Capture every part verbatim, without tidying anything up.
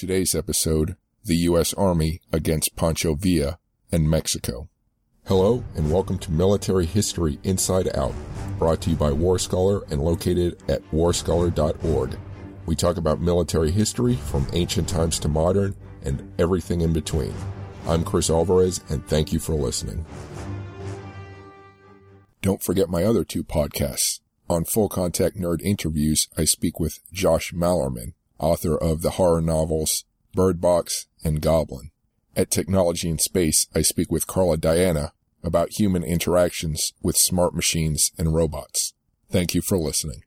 Today's episode, the U S. Army against Pancho Villa and Mexico. Hello, and welcome to Military History Inside Out, brought to you by War Scholar and located at war scholar dot org. We talk about military history from ancient times to modern and everything in between. I'm Chris Alvarez, and thank you for listening. Don't forget my other two podcasts. On Full Contact Nerd Interviews, I speak with Josh Mallerman, author of the horror novels Bird Box and Goblin. At Technology and Space, I speak with Carla Diana about human interactions with smart machines and robots. Thank you for listening.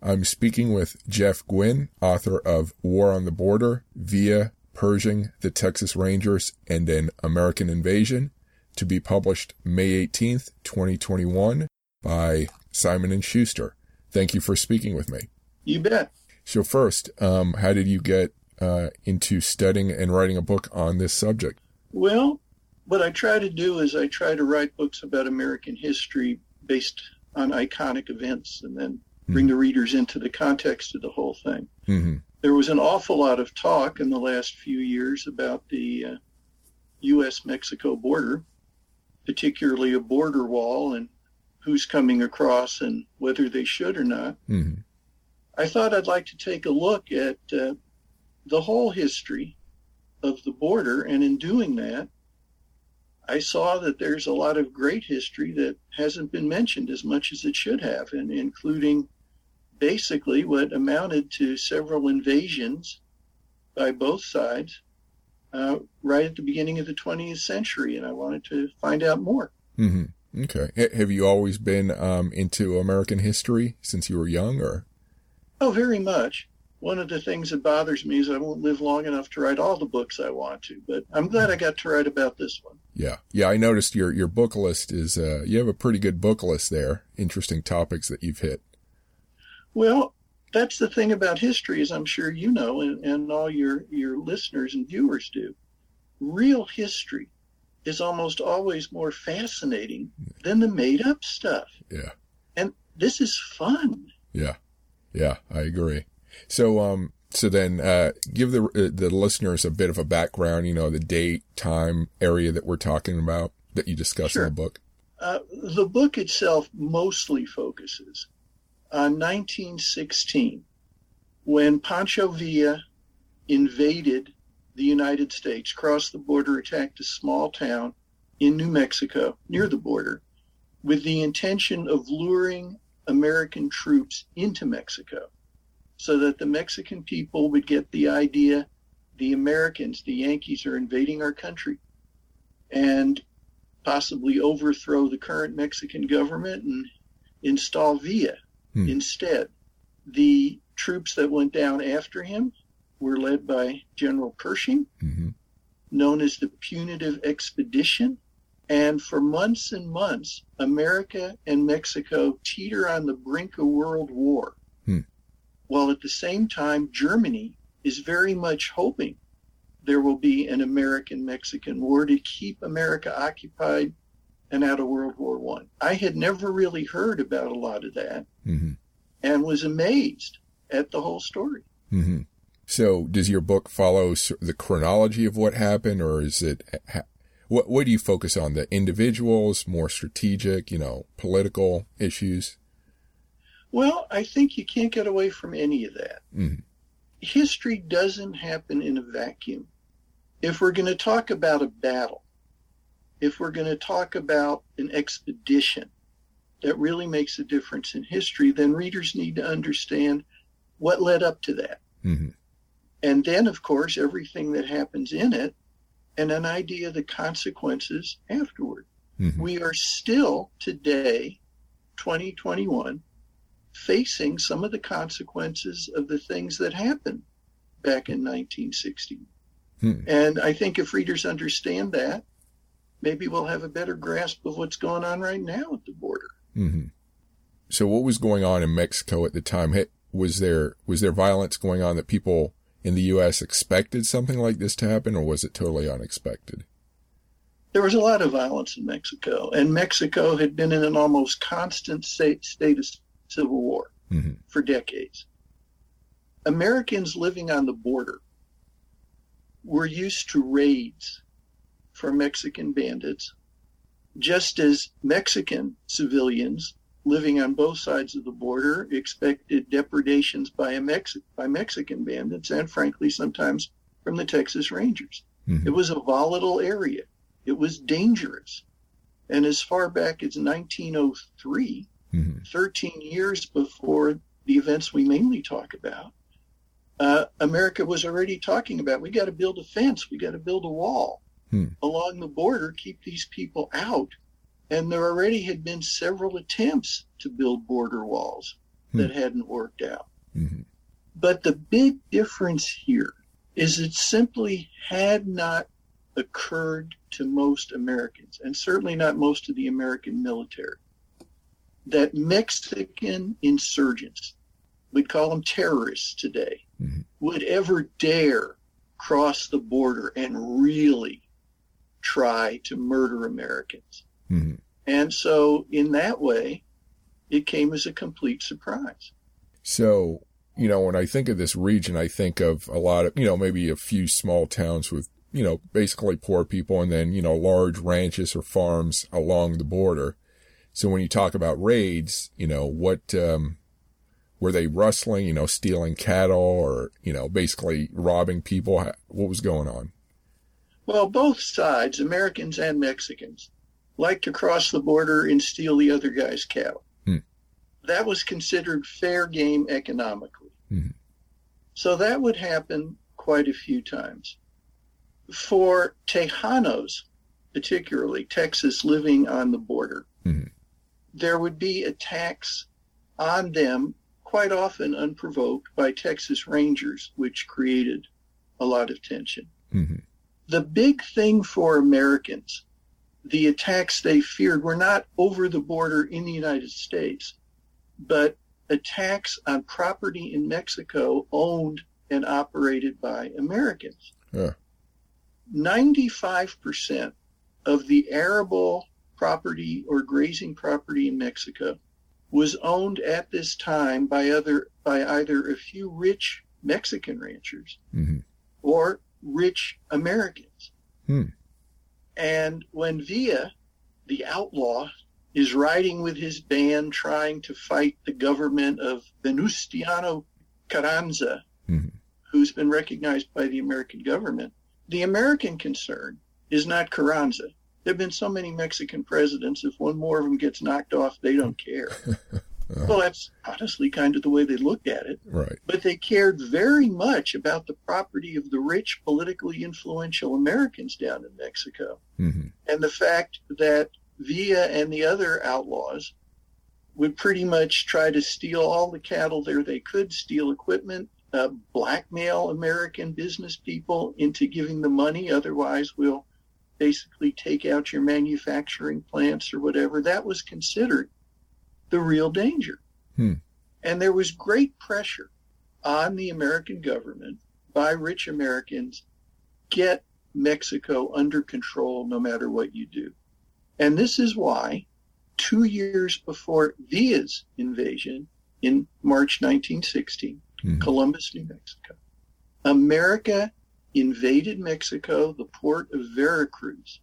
I'm speaking with Jeff Gwynn, author of War on the Border, Villa, Pershing, the Texas Rangers, and an American Invasion, to be published May eighteenth, twenty twenty-one by Simon and Schuster. Thank you for speaking with me. You bet. So first, um, how did you get uh, into studying and writing a book on this subject? Well, what I try to do is I try to write books about American history based on iconic events and then bring mm-hmm. the readers into the context of the whole thing. Mm-hmm. There was an awful lot of talk in the last few years about the uh, U S Mexico border, particularly a border wall and who's coming across and whether they should or not. Mm-hmm. I thought I'd like to take a look at uh, the whole history of the border. And in doing that, I saw that there's a lot of great history that hasn't been mentioned as much as it should have, and including basically what amounted to several invasions by both sides uh, right at the beginning of the twentieth century. And I wanted to find out more. Mm-hmm. Okay. Have you always been um, into American history since you were young, or? Oh, very much. One of the things that bothers me is I won't live long enough to write all the books I want to, but I'm glad I got to write about this one. Yeah. Yeah. I noticed your, your book list is, uh, you have a pretty good book list there. Interesting topics that you've hit. Well, that's the thing about history, as I'm sure you know, and, and all your, your listeners and viewers do. Real history is almost always more fascinating than the made up stuff. Yeah. And this is fun. Yeah. Yeah, I agree. So, um, so then, uh, give the, uh, the listeners a bit of a background, you know, the date, time, area that we're talking about that you discuss sure. in the book. Uh, the book itself mostly focuses on nineteen sixteen, when Pancho Villa invaded the United States, crossed the border, attacked a small town in New Mexico near the border with the intention of luring American troops into Mexico so that the Mexican people would get the idea the Americans, the Yankees, are invading our country and possibly overthrow the current Mexican government and install Villa. Hmm. Instead, the troops that went down after him were led by General Pershing, mm-hmm. known as the Punitive Expedition. And for months and months, America and Mexico teeter on the brink of world war, hmm. while at the same time, Germany is very much hoping there will be an American-Mexican war to keep America occupied and out of World War One. I. I had never really heard about a lot of that mm-hmm. and was amazed at the whole story. Mm-hmm. So does your book follow the chronology of what happened, or is it... Ha- What what do you focus on? The individuals, more strategic, you know, political issues? Well, I think you can't get away from any of that. Mm-hmm. History doesn't happen in a vacuum. If we're going to talk about a battle, if we're going to talk about an expedition that really makes a difference in history, then readers need to understand what led up to that. Mm-hmm. And then, of course, everything that happens in it, and an idea of the consequences afterward. Mm-hmm. We are still today, twenty twenty-one, facing some of the consequences of the things that happened back in nineteen sixty. Mm-hmm. And I think if readers understand that, maybe we'll have a better grasp of what's going on right now at the border. Mm-hmm. So what was going on in Mexico at the time? Was there, was there violence going on that people in the U S expected something like this to happen, or was it totally unexpected? There was a lot of violence in Mexico, and Mexico had been in an almost constant state, state of civil war mm-hmm. for decades. Americans living on the border we're used to raids from Mexican bandits, just as Mexican civilians living on both sides of the border expected depredations by a Mex- by Mexican bandits and, frankly, sometimes from the Texas Rangers. Mm-hmm. It was a volatile area. It was dangerous. And as far back as nineteen oh three, mm-hmm. thirteen years before the events we mainly talk about, uh, America was already talking about, we got to build a fence, we got to build a wall mm-hmm. along the border, keep these people out. And there already had been several attempts to build border walls that mm-hmm. hadn't worked out. Mm-hmm. But the big difference here is it simply had not occurred to most Americans, and certainly not most of the American military, that Mexican insurgents, we call them terrorists today, mm-hmm. would ever dare cross the border and really try to murder Americans. Mm-hmm. And so in that way, it came as a complete surprise. So, you know, when I think of this region, I think of a lot of, you know, maybe a few small towns with, you know, basically poor people and then, you know, large ranches or farms along the border. So when you talk about raids, you know, what, um, were they rustling, you know, stealing cattle or, you know, basically robbing people? What was going on? Well, both sides, Americans and Mexicans, like to cross the border and steal the other guy's cattle. Mm. That was considered fair game economically. Mm. So that would happen quite a few times. For Tejanos, particularly Texas living on the border, mm. there would be attacks on them, quite often unprovoked, by Texas Rangers, which created a lot of tension. Mm-hmm. The big thing for Americans, the attacks they feared were not over the border in the United States, but attacks on property in Mexico owned and operated by Americans. Yeah. ninety-five percent of the arable property or grazing property in Mexico was owned at this time by other by either a few rich Mexican ranchers mm-hmm. or rich Americans. Hmm. And when Villa, the outlaw, is riding with his band trying to fight the government of Venustiano Carranza, mm-hmm. who's been recognized by the American government, the American concern is not Carranza. There have been so many Mexican presidents, if one more of them gets knocked off, they don't care. uh-huh. Well, that's honestly kind of the way they looked at it. Right. But they cared very much about the property of the rich, politically influential Americans down in Mexico. Mm-hmm. And the fact that Villa and the other outlaws would pretty much try to steal all the cattle there they could, steal equipment, uh, blackmail American business people into giving them money. Otherwise, we'll basically take out your manufacturing plants or whatever. That was considered the real danger. Hmm. And there was great pressure on the American government by rich Americans, get Mexico under control no matter what you do. And this is why two years before Villa's invasion in March nineteen sixteen, mm-hmm. Columbus, New Mexico, America invaded Mexico, the port of Veracruz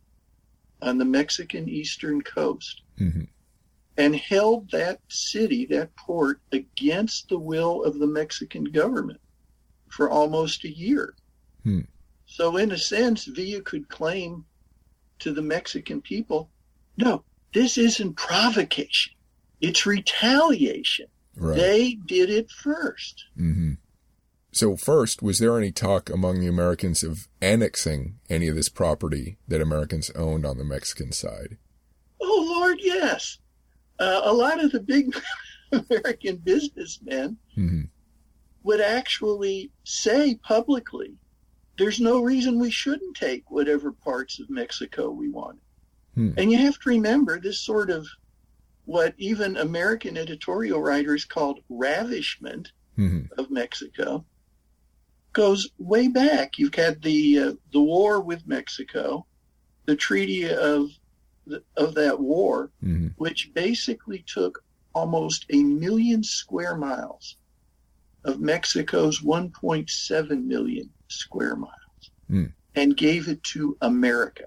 on the Mexican eastern coast. Mm-hmm. And held that city, that port, against the will of the Mexican government for almost a year. Hmm. So in a sense, Villa could claim to the Mexican people, no, this isn't provocation. It's retaliation. Right. They did it first. Mm-hmm. So first, was there any talk among the Americans of annexing any of this property that Americans owned on the Mexican side? Oh, Lord, yes. Uh, a lot of the big American businessmen mm-hmm. would actually say publicly, there's no reason we shouldn't take whatever parts of Mexico we want. Mm. And you have to remember this sort of what even American editorial writers called ravishment mm-hmm. of Mexico goes way back. You've had the uh, the war with Mexico, the Treaty of of that war, mm-hmm. which basically took almost a million square miles of Mexico's one point seven million square miles. mm. and gave it to America.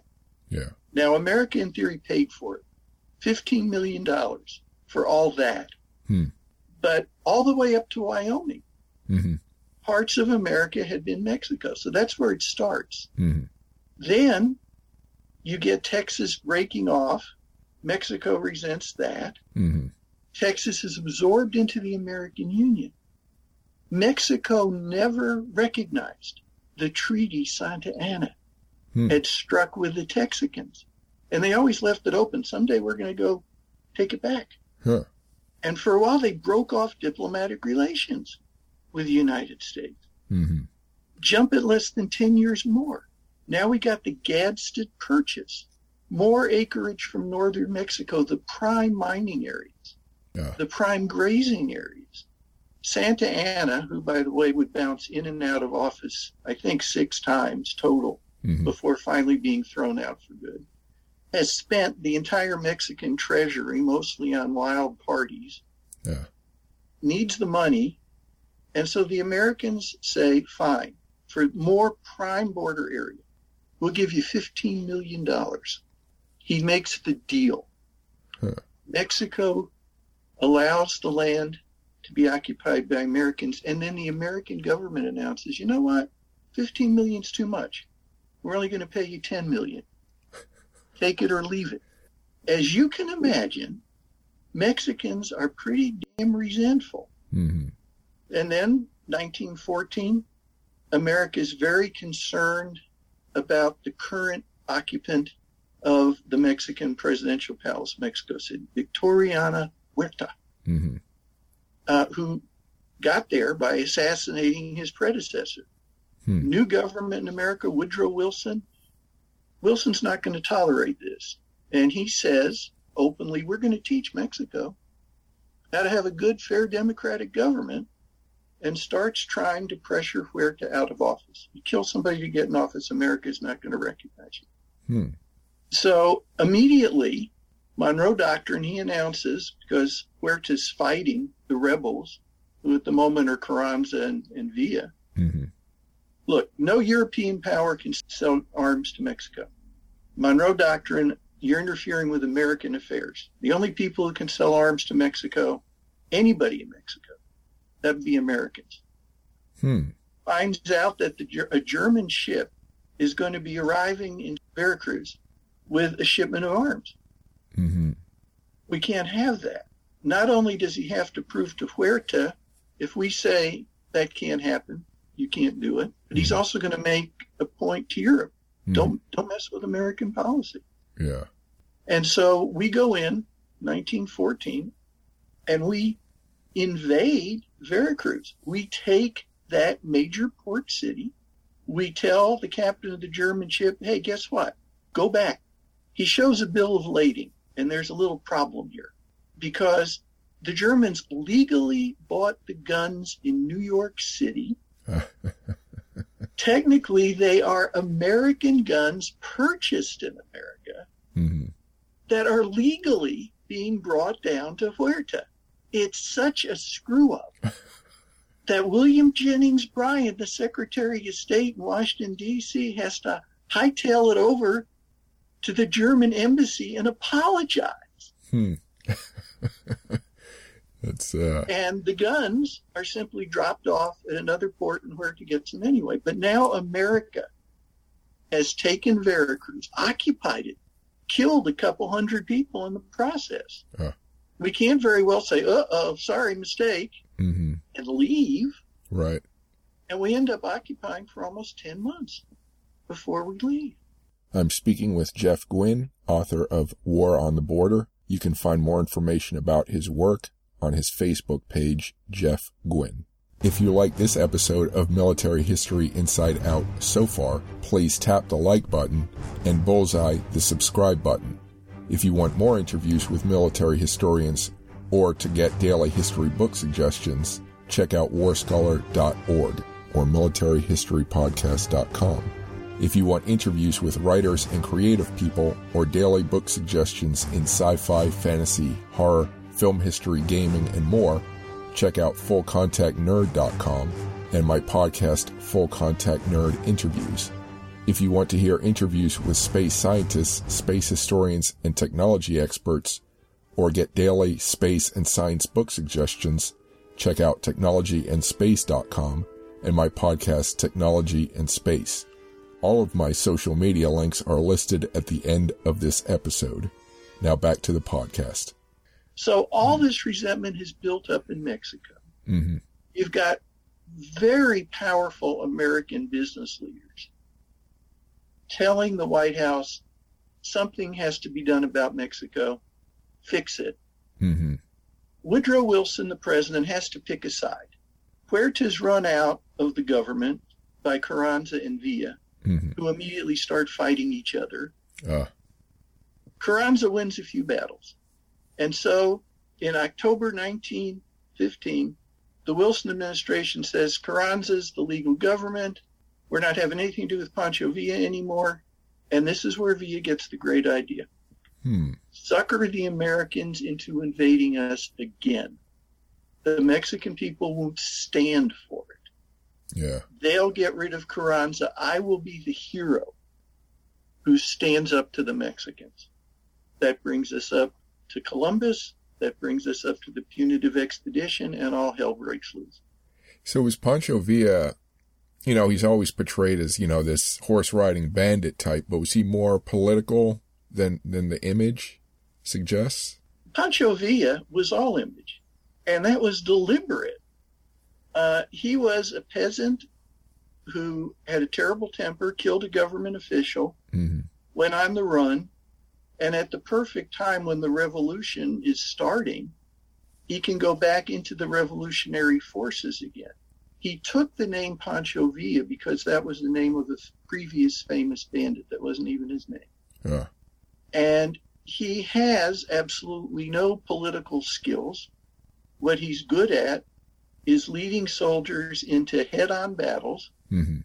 Yeah. Now, America, in theory, paid for it. fifteen million dollars for all that. Hmm. But all the way up to Wyoming, mm-hmm. parts of America had been Mexico. So that's where it starts. Mm-hmm. Then you get Texas breaking off. Mexico resents that. Mm-hmm. Texas is absorbed into the American Union. Mexico never recognized the Treaty Santa Ana. Hmm. It struck with the Texicans. And they always left it open. Someday we're going to go take it back. Huh. And for a while, they broke off diplomatic relations with the United States. Mm-hmm. Jump at less than ten years more. Now we got the Gadsden Purchase. More acreage from northern Mexico, the prime mining areas, uh. the prime grazing areas. Santa Anna, who, by the way, would bounce in and out of office, I think, six times total mm-hmm. before finally being thrown out for good, has spent the entire Mexican treasury mostly on wild parties, yeah. needs the money, and so the Americans say, fine, for more prime border area, we'll give you fifteen million dollars. He makes the deal. Huh. Mexico allows the land to be occupied by Americans, and then the American government announces, you know what, fifteen million dollars is too much. We're only going to pay you ten million dollars. Take it or leave it. As you can imagine, Mexicans are pretty damn resentful. Mm-hmm. And then, nineteen fourteen, America's very concerned about the current occupant of the Mexican presidential palace, Mexico City, Victoriano Huerta, mm-hmm. uh, who got there by assassinating his predecessor. Hmm. New government in America, Woodrow Wilson, Wilson's not going to tolerate this. And he says openly, we're going to teach Mexico how to have a good, fair democratic government, and starts trying to pressure Huerta out of office. You kill somebody to get in office, America is not going to recognize you. Hmm. So immediately, Monroe Doctrine, he announces, because Huerta's fighting the rebels, who at the moment are Carranza and, and Villa, mm-hmm. look, no European power can sell arms to Mexico. Monroe Doctrine, you're interfering with American affairs. The only people who can sell arms to Mexico, anybody in Mexico, that would be Americans. Hmm. Finds out that the, a German ship is going to be arriving in Veracruz with a shipment of arms. Mm-hmm. We can't have that. Not only does he have to prove to Huerta, if we say that can't happen, you can't do it. But he's mm-hmm. also going to make a point to Europe. Mm-hmm. Don't don't mess with American policy. Yeah. And so we go in nineteen fourteen and we invade Veracruz. We take that major port city. We tell the captain of the German ship, hey, guess what? Go back. He shows a bill of lading, and there's a little problem here because the Germans legally bought the guns in New York City. Technically, they are American guns purchased in America mm-hmm. that are legally being brought down to Huerta. It's such a screw-up that William Jennings Bryan, the Secretary of State in Washington, D C, has to hightail it over to the German embassy and apologize. Hmm. That's, uh... And the guns are simply dropped off at another port and Huerta gets them anyway. But now America has taken Veracruz, occupied it, killed a couple hundred people in the process. Uh. We can't very well say, uh-oh, sorry, mistake, mm-hmm. and leave. Right. And we end up occupying for almost ten months before we leave. I'm speaking with Jeff Gwynn, author of War on the Border. You can find more information about his work on his Facebook page, Jeff Gwynn. If you like this episode of Military History Inside Out so far, please tap the like button and bullseye the subscribe button. If you want more interviews with military historians or to get daily history book suggestions, check out war scholar dot org or military history podcast dot com. If you want interviews with writers and creative people or daily book suggestions in sci-fi, fantasy, horror, film history, gaming, and more, check out full contact nerd dot com and my podcast, Full Contact Nerd Interviews. If you want to hear interviews with space scientists, space historians, and technology experts, or get daily space and science book suggestions, check out technology and space dot com and my podcast, Technology and Space. All of my social media links are listed at the end of this episode. Now back to the podcast. So all this resentment has built up in Mexico. Mm-hmm. You've got very powerful American business leaders telling the White House something has to be done about Mexico. Fix it. Mm-hmm. Woodrow Wilson, the president, has to pick a side. Huerta's run out of the government by Carranza and Villa, mm-hmm. who immediately start fighting each other. Uh. Carranza wins a few battles. And so in October nineteen fifteen, the Wilson administration says Carranza's the legal government. We're not having anything to do with Pancho Villa anymore. And this is where Villa gets the great idea. Hmm. Sucker the Americans into invading us again. The Mexican people won't stand for it. Yeah. They'll get rid of Carranza. I will be the hero who stands up to the Mexicans. That brings us up to Columbus. That brings us up to the Punitive Expedition, and all hell breaks loose. So was Pancho Villa, you know, he's always portrayed as, you know, this horse-riding bandit type, but was he more political than than the image suggests? Pancho Villa was all image, and that was deliberate. Uh, he was a peasant who had a terrible temper, killed a government official, mm-hmm. went on the run, and at the perfect time when the revolution is starting, he can go back into the revolutionary forces again. He took the name Pancho Villa because that was the name of the previous famous bandit. That wasn't even his name. Yeah. And he has absolutely no political skills. What he's good at is leading soldiers into head-on battles, mm-hmm.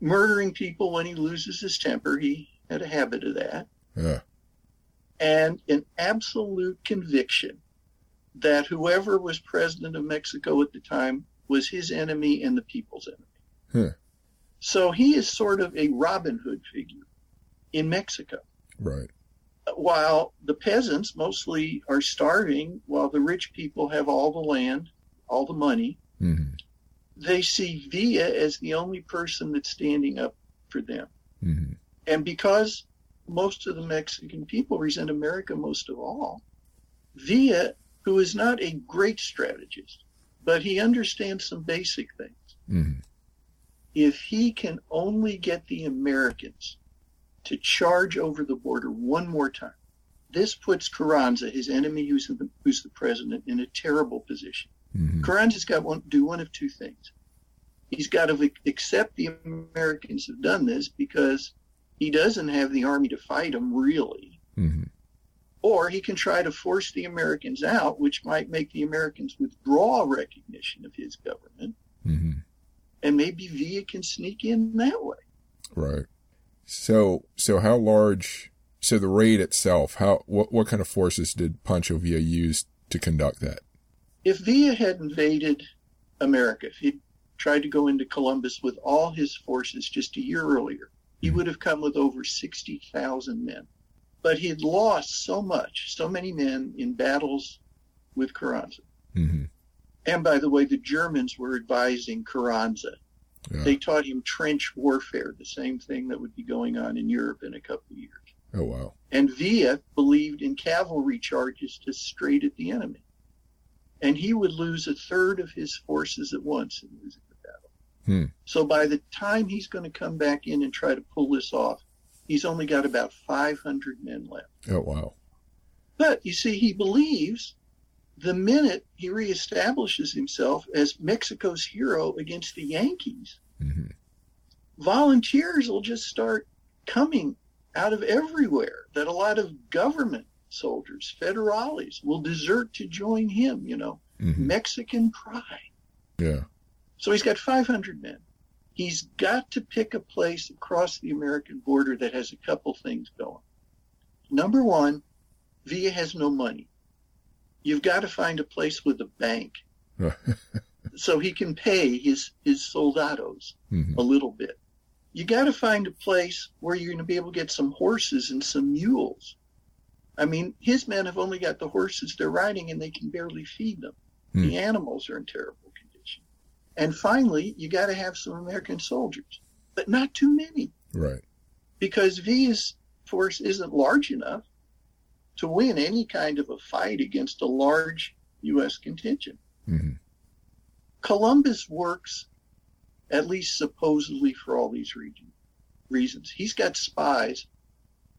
murdering people when he loses his temper. He had a habit of that. Yeah. And an absolute conviction that whoever was president of Mexico at the time was his enemy and the people's enemy. Huh. So he is sort of a Robin Hood figure in Mexico. Right. While the peasants mostly are starving, while the rich people have all the land, all the money, mm-hmm. they see Villa as the only person that's standing up for them. Mm-hmm. And because most of the Mexican people resent America most of all, Villa, who is not a great strategist, but he understands some basic things. Mm-hmm. If he can only get the Americans to charge over the border one more time, this puts Carranza, his enemy who's the, who's the president, in a terrible position. Mm-hmm. Carranza's got to do one of two things. He's got to accept the Americans have done this because he doesn't have the army to fight them, really. Mm-hmm. Or he can try to force the Americans out, which might make the Americans withdraw recognition of his government. Mm-hmm. And maybe Villa can sneak in that way. Right. So so how large, so the raid itself, how what, what kind of forces did Pancho Villa use to conduct that? If Villa had invaded America, if he'd tried to go into Columbus with all his forces just a year earlier, he would have come with over sixty thousand men. But he had lost so much, so many men in battles with Carranza. Mm-hmm. And by the way, the Germans were advising Carranza. Yeah. They taught him trench warfare, the same thing that would be going on in Europe in a couple of years. Oh, wow. And Villa believed in cavalry charges to straight at the enemy. And he would lose a third of his forces at once in losing. So by the time he's going to come back in and try to pull this off, he's only got about five hundred men left. Oh, wow. But, you see, he believes the minute he reestablishes himself as Mexico's hero against the Yankees, mm-hmm. volunteers will just start coming out of everywhere, that a lot of government soldiers, federales, will desert to join him, you know. Mm-hmm. Mexican pride. Yeah. So he's got five hundred men. He's got to pick a place across the American border that has a couple things going. Number one, Villa has no money. You've got to find a place with a bank so he can pay his, his soldados mm-hmm. a little bit. you got to find a place where you're going to be able to get some horses and some mules. I mean, his men have only got the horses they're riding, and they can barely feed them. Hmm. The animals are in terrible condition. And finally, you got to have some American soldiers, but not too many. Right. Because V's force isn't large enough to win any kind of a fight against a large U S contingent. Mm-hmm. Columbus works, at least supposedly, for all these region, reasons. He's got spies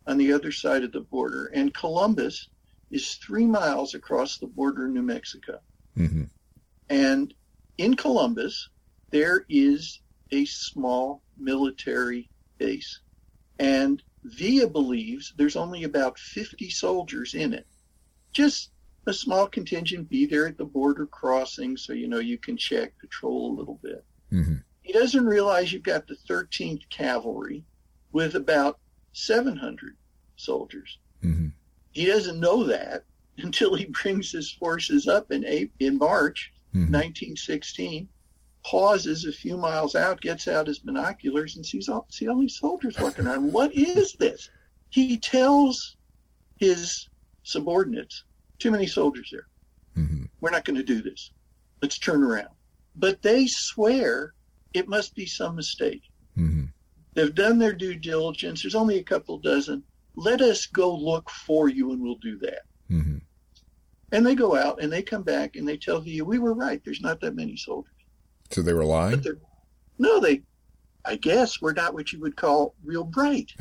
on the other side of the border, and Columbus is three miles across the border of New Mexico. Mm-hmm. And in Columbus, there is a small military base. And Villa believes there's only about fifty soldiers in it. Just a small contingent, be there at the border crossing so, you know, you can check, patrol a little bit. Mm-hmm. He doesn't realize you've got the thirteenth Cavalry with about seven hundred soldiers. Mm-hmm. He doesn't know that until he brings his forces up in, eight, in March mm-hmm. nineteen sixteen, pauses a few miles out, gets out his binoculars, and sees all, see all these soldiers walking around. What is this? He tells his subordinates, too many soldiers there. Mm-hmm. We're not going to do this. Let's turn around. But they swear it must be some mistake. Mm-hmm. They've done their due diligence. There's only a couple dozen. Let us go look for you, and we'll do that. Mm-hmm. And they go out, and they come back, and they tell you, we were right. There's not that many soldiers. So they were lying? No, they, I guess, were not what you would call real bright.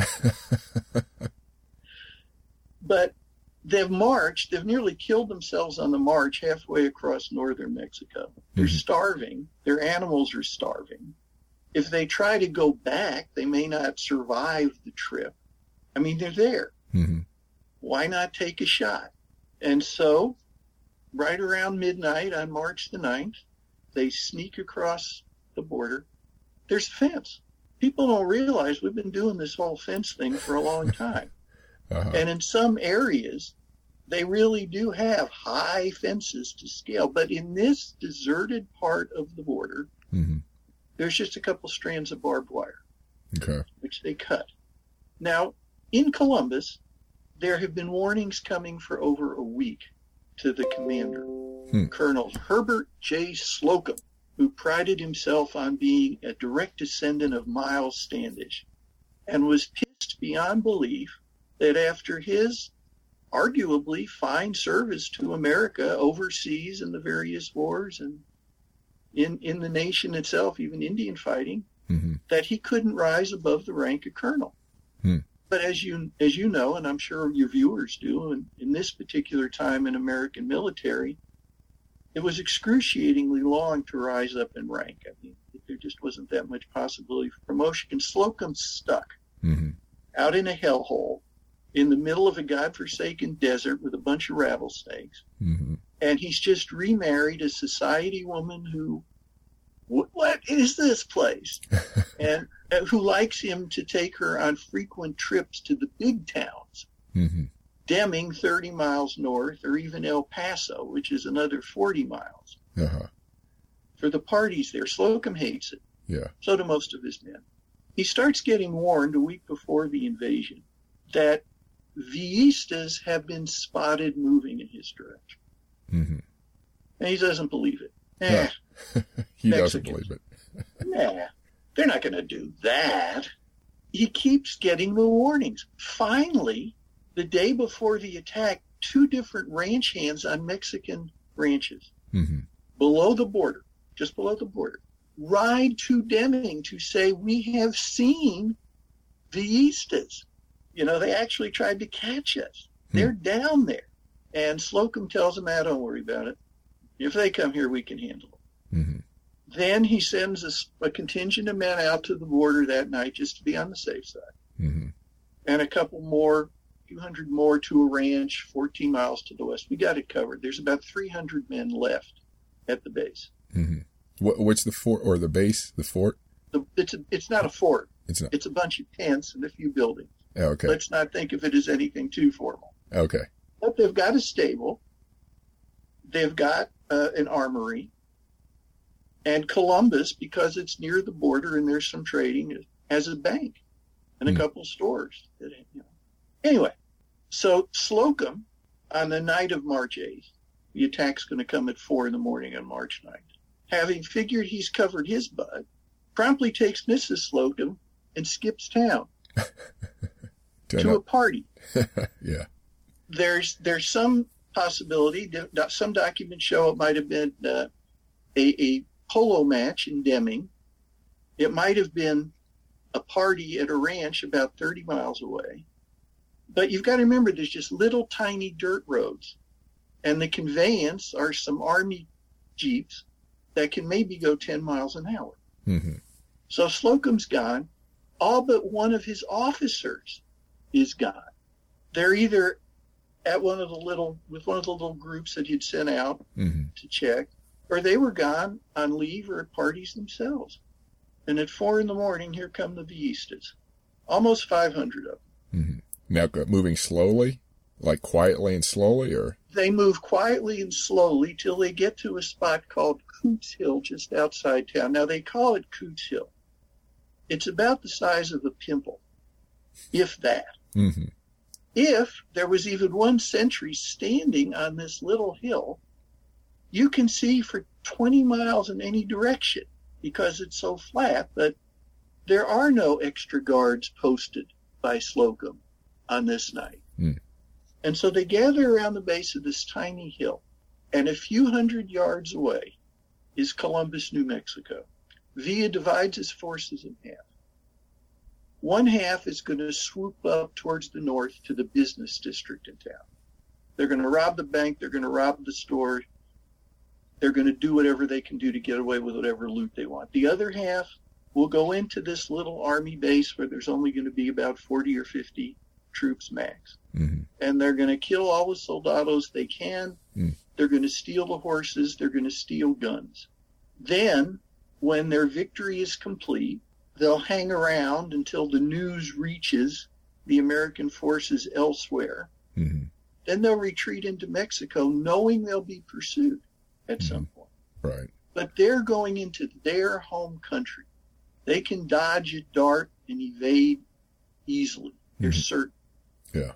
But they've marched. They've nearly killed themselves on the march halfway across northern Mexico. They're mm-hmm. starving. Their animals are starving. If they try to go back, they may not survive the trip. I mean, they're there. Mm-hmm. Why not take a shot? And so right around midnight on March the ninth, they sneak across the border. There's a fence. People don't realize we've been doing this whole fence thing for a long time. Uh-huh. And in some areas, they really do have high fences to scale. But in this deserted part of the border, mm-hmm. there's just a couple strands of barbed wire, okay. which they cut. Now, in Columbus, there have been warnings coming for over a week to the commander. Hmm. Colonel Herbert J. Slocum, who prided himself on being a direct descendant of Miles Standish, and was pissed beyond belief that after his arguably fine service to America overseas in the various wars and in, in the nation itself, even Indian fighting, mm-hmm. that he couldn't rise above the rank of colonel. Hmm. But as you as you know, and I'm sure your viewers do, and in this particular time in American military, it was excruciatingly long to rise up in rank. I mean, there just wasn't that much possibility for promotion. And Slocum stuck mm-hmm. out in a hellhole in the middle of a godforsaken desert with a bunch of rattlesnakes. Mm-hmm. And he's just remarried a society woman who, what, what is this place? and uh, who likes him to take her on frequent trips to the big towns. Mm-hmm. Deming, thirty miles north, or even El Paso, which is another forty miles. Uh-huh. For the parties there, Slocum hates it. Yeah. So do most of his men. He starts getting warned a week before the invasion that Villistas have been spotted moving in his direction. Mm-hmm. And he doesn't believe it. Nah. No. he Mexicans. doesn't believe it. nah. They're not going to do that. He keeps getting the warnings. Finally, the day before the attack, two different ranch hands on Mexican ranches mm-hmm. below the border, just below the border, ride to Deming to say, we have seen Villistas. You know, they actually tried to catch us. Mm-hmm. They're down there. And Slocum tells them, ah, don't worry about it. If they come here, we can handle them. Mm-hmm. Then he sends a, a contingent of men out to the border that night just to be on the safe side. Mm-hmm. And a couple more. two hundred more to a ranch, fourteen miles to the west. We got it covered. There's about three hundred men left at the base. Mm-hmm. What, what's the fort or the base? The fort? The, it's a, it's not a fort. It's not. It's a bunch of tents and a few buildings. Oh, okay. Let's not think of it as anything too formal. Okay. But they've got a stable. They've got uh, an armory. And Columbus, because it's near the border and there's some trading, has a bank and a mm. couple stores. That, you know. Anyway, so Slocum, on the night of March eighth, the attack's going to come at four in the morning on March ninth. Having figured he's covered his butt, promptly takes Missus Slocum and skips town to know. a party. Yeah. There's there's some possibility, some documents show it might have been uh, a, a polo match in Deming. It might have been a party at a ranch about thirty miles away. But you've got to remember, there's just little tiny dirt roads. And the conveyance are some Army Jeeps that can maybe go ten miles an hour. Mm-hmm. So Slocum's gone. All but one of his officers is gone. They're either at one of the little, with one of the little groups that he'd sent out mm-hmm. to check, or they were gone on leave or at parties themselves. And at four in the morning, here come the Villistas. Almost five hundred of them. Mm-hmm. Now moving slowly, like quietly and slowly, or? They move quietly and slowly till they get to a spot called Coots Hill, just outside town. Now, they call it Coots Hill. It's about the size of a pimple, if that. Mm-hmm. If there was even one sentry standing on this little hill, you can see for twenty miles in any direction because it's so flat, but there are no extra guards posted by Slocum on this night. Mm. And so they gather around the base of this tiny hill, and a few hundred yards away is Columbus, New Mexico. Villa divides his forces in half. One half is going to swoop up towards the north to the business district in town. They're going to rob the bank. They're going to rob the store. They're going to do whatever they can do to get away with whatever loot they want. The other half will go into this little Army base where there's only going to be about forty or fifty troops max. Mm-hmm. And they're going to kill all the soldados they can. Mm. They're going to steal the horses. They're going to steal guns. Then, when their victory is complete, they'll hang around until the news reaches the American forces elsewhere. Mm-hmm. Then they'll retreat into Mexico, knowing they'll be pursued at mm-hmm. some point. Right. But they're going into their home country. They can dodge a dart and evade easily. They're mm-hmm. certain. Yeah.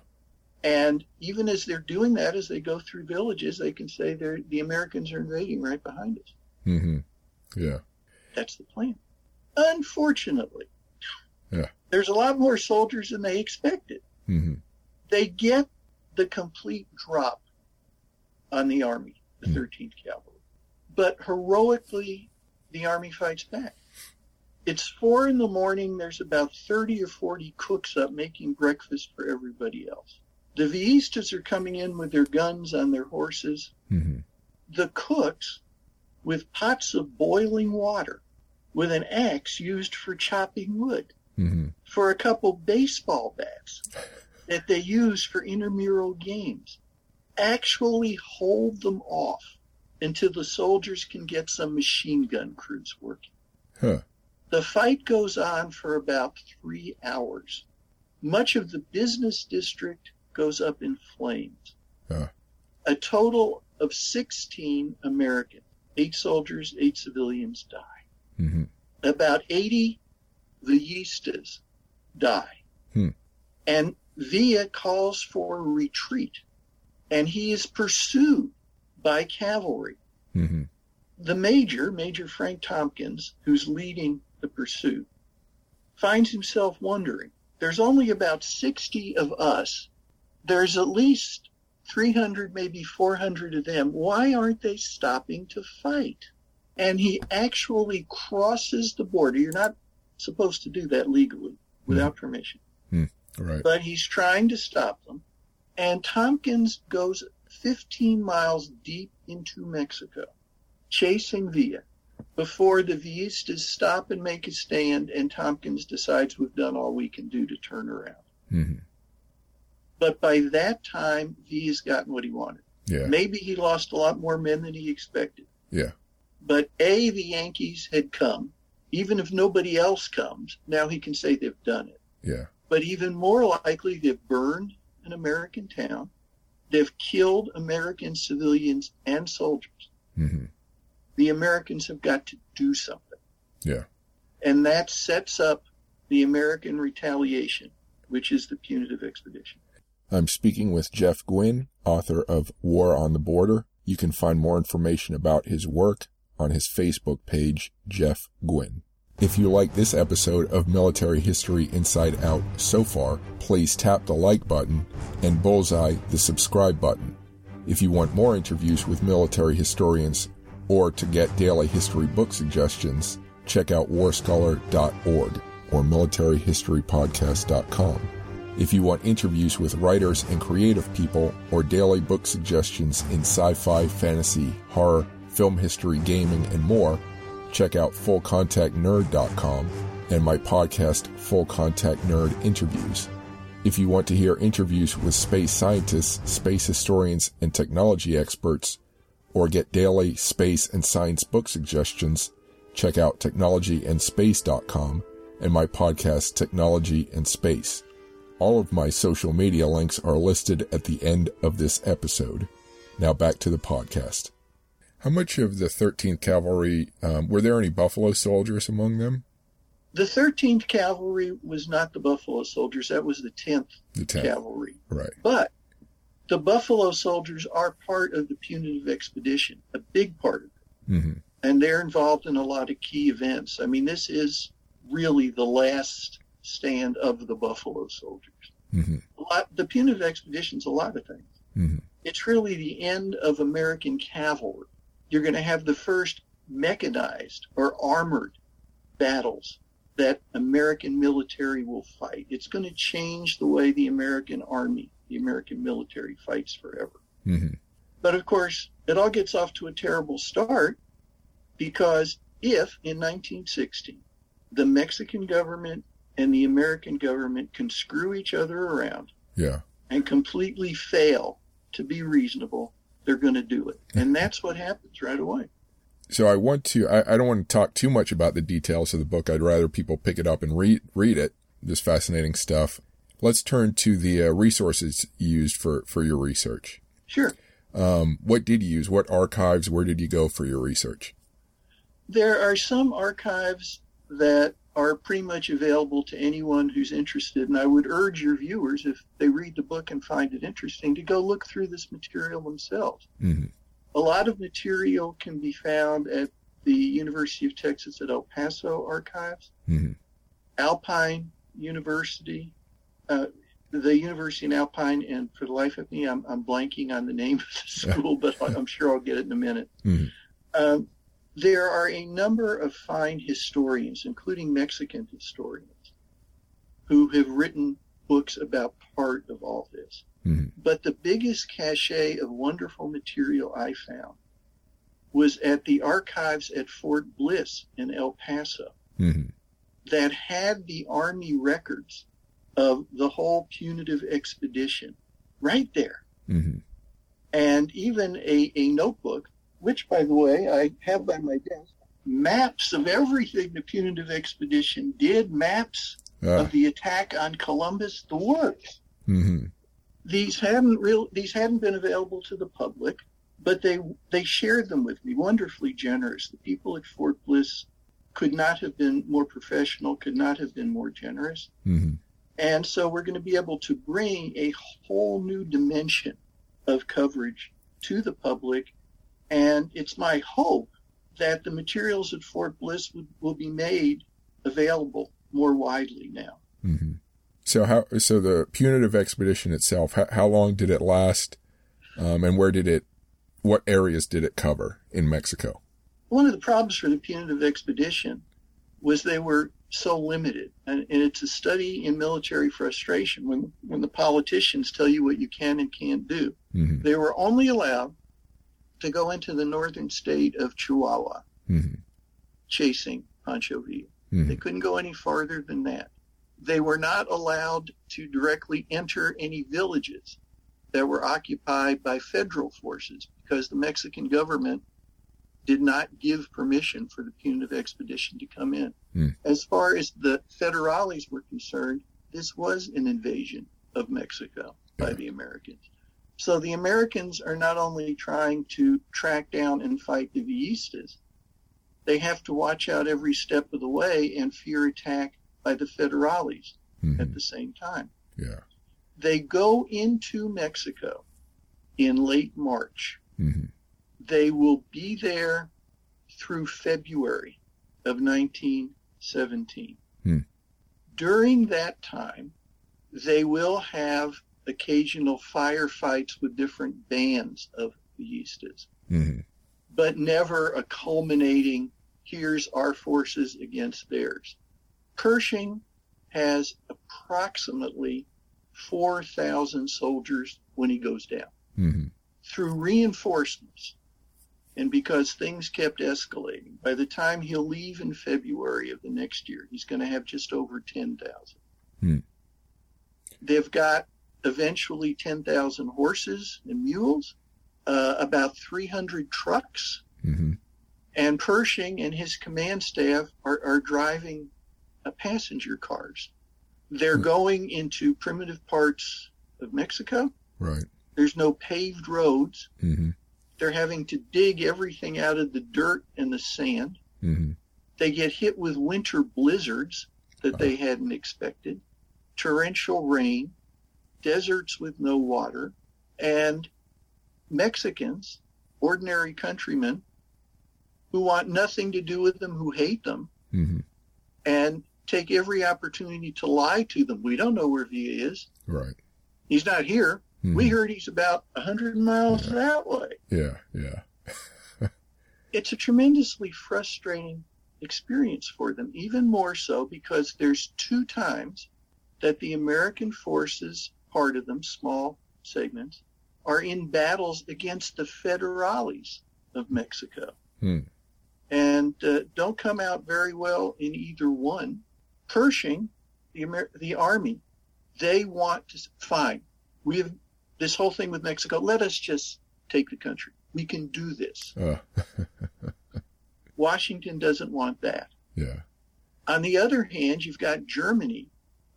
And even as they're doing that, as they go through villages, they can say they're, the Americans are invading right behind us. Mm-hmm. Yeah. That's the plan. Unfortunately, yeah. there's a lot more soldiers than they expected. Mm-hmm. They get the complete drop on the Army, the mm-hmm. thirteenth Cavalry. But heroically, the Army fights back. It's four in the morning. There's about thirty or forty cooks up making breakfast for everybody else. The Villistas are coming in with their guns on their horses. Mm-hmm. The cooks, with pots of boiling water, with an axe used for chopping wood, mm-hmm. for a couple baseball bats that they use for intramural games, actually hold them off until the soldiers can get some machine gun crews working. Huh. The fight goes on for about three hours. Much of the business district goes up in flames. Huh. A total of sixteen Americans, eight soldiers, eight civilians die. Mm-hmm. About eighty Villistas die. Hmm. And Villa calls for a retreat, and he is pursued by cavalry. Mm-hmm. The major, Major Frank Tompkins, who's leading the pursuit, finds himself wondering, there's only about sixty of us. There's at least three hundred, maybe four hundred of them. Why aren't they stopping to fight? And he actually crosses the border. You're not supposed to do that legally without mm. permission. Mm. Right. But he's trying to stop them. And Tompkins goes fifteen miles deep into Mexico, chasing Villa, before the Villistas stop and make a stand, and Tompkins decides we've done all we can do to turn around. Mm-hmm. But by that time, Villa's gotten what he wanted. Yeah. Maybe he lost a lot more men than he expected. Yeah. But A, the Yankees had come. Even if nobody else comes, now he can say they've done it. Yeah. But even more likely, they've burned an American town. They've killed American civilians and soldiers. Mm-hmm. The Americans have got to do something. Yeah. And that sets up the American retaliation, which is the Punitive Expedition. I'm speaking with Jeff Gwynn, author of War on the Border. You can find more information about his work on his Facebook page, Jeff Gwynn. If you like this episode of Military History Inside Out so far, please tap the like button and bullseye the subscribe button. If you want more interviews with military historians or to get daily history book suggestions, check out war scholar dot org or military history podcast dot com. If you want interviews with writers and creative people or daily book suggestions in sci-fi, fantasy, horror, film history, gaming, and more, check out full contact nerd dot com and my podcast, Full Contact Nerd Interviews. If you want to hear interviews with space scientists, space historians, and technology experts, or get daily space and science book suggestions, check out technology and space dot com and my podcast, Technology and Space. All of my social media links are listed at the end of this episode. Now back to the podcast. How much of the thirteenth Cavalry, um, were there any Buffalo Soldiers among them? The thirteenth Cavalry was not the Buffalo Soldiers. That was the tenth, the tenth Cavalry. Right. But the Buffalo Soldiers are part of the Punitive Expedition, a big part of it. Mm-hmm. And they're involved in a lot of key events. I mean, this is really the last stand of the Buffalo Soldiers. Mm-hmm. A lot, the Punitive Expedition's a lot of things. Mm-hmm. It's really the end of American cavalry. You're going to have the first mechanized or armored battles that American military will fight. It's going to change the way the American army, the American military fights forever. Mm-hmm. But of course, it all gets off to a terrible start because if in nineteen sixteen, the Mexican government and the American government can screw each other around yeah. and completely fail to be reasonable, they're going to do it. And that's what happens right away. So I want to, I, I don't want to talk too much about the details of the book. I'd rather people pick it up and read read it, this fascinating stuff. Let's turn to the uh, resources you used for, for your research. Sure. Um, what did you use? What archives? Where did you go for your research? There are some archives that are pretty much available to anyone who's interested. And I would urge your viewers, if they read the book and find it interesting, to go look through this material themselves. Mm-hmm. A lot of material can be found at the University of Texas at El Paso archives, mm-hmm. Alpine University, uh, the University in Alpine, and for the life of me, I'm, I'm blanking on the name of the school, but I'm sure I'll get it in a minute. Mm-hmm. Um, There are a number of fine historians, including Mexican historians, who have written books about part of all this. Mm-hmm. But the biggest cachet of wonderful material I found was at the archives at Fort Bliss in El Paso mm-hmm. that had the Army records of the whole Punitive Expedition right there. Mm-hmm. And even a, a notebook, which, by the way, I have by my desk, maps of everything the Punitive Expedition did, maps uh. of the attack on Columbus, the works. Mm-hmm. These hadn't real, these hadn't been available to the public, but they they shared them with me, wonderfully generous. The people at Fort Bliss could not have been more professional, could not have been more generous. Mm-hmm. And so we're going to be able to bring a whole new dimension of coverage to the public. And it's my hope that the materials at Fort Bliss w- will be made available more widely now. Mm-hmm. So how? So the Punitive Expedition itself, how, how long did it last? Um, and where did it, what areas did it cover in Mexico? One of the problems for the Punitive Expedition was they were so limited. And, and it's a study in military frustration when, when the politicians tell you what you can and can't do. Mm-hmm. They were only allowed to go into the northern state of Chihuahua, mm-hmm. chasing Pancho Villa. Mm-hmm. They couldn't go any farther than that. They were not allowed to directly enter any villages that were occupied by federal forces because the Mexican government did not give permission for the Punitive Expedition to come in. Mm. As far as the federales were concerned, this was an invasion of Mexico yeah. by the Americans. So the Americans are not only trying to track down and fight the Villistas, they have to watch out every step of the way and fear attack by the federales mm-hmm. at the same time. Yeah. They go into Mexico in late March. Mm-hmm. They will be there through February of nineteen seventeen. Hmm. During that time, they will have occasional firefights with different bands of the Yeastas, mm-hmm. but never a culminating, here's our forces against theirs. Pershing has approximately four thousand soldiers when he goes down. Mm-hmm. Through reinforcements, and because things kept escalating, by the time he'll leave in February of the next year, he's going to have just over ten thousand. Hmm. They've got eventually ten thousand horses and mules, uh, about three hundred trucks, mm-hmm. and Pershing and his command staff are, are driving uh, passenger cars. They're hmm. going into primitive parts of Mexico. Right. There's no paved roads. Mm-hmm. They're having to dig everything out of the dirt and the sand. Mm-hmm. They get hit with winter blizzards that oh. they hadn't expected, torrential rain, deserts with no water, and Mexicans, ordinary countrymen, who want nothing to do with them, who hate them, mm-hmm. and take every opportunity to lie to them. We don't know where Villa is. Right. He's not here. We heard he's about one hundred miles yeah. that way. Yeah, yeah. It's a tremendously frustrating experience for them, even more so because there's two times that the American forces, part of them, small segments, are in battles against the federales of Mexico. Hmm. And uh, don't come out very well in either one. Pershing, the, Amer- the Army, they want to find, we have... This whole thing with Mexico, let us just take the country. We can do this. Uh. Washington doesn't want that. Yeah. On the other hand, you've got Germany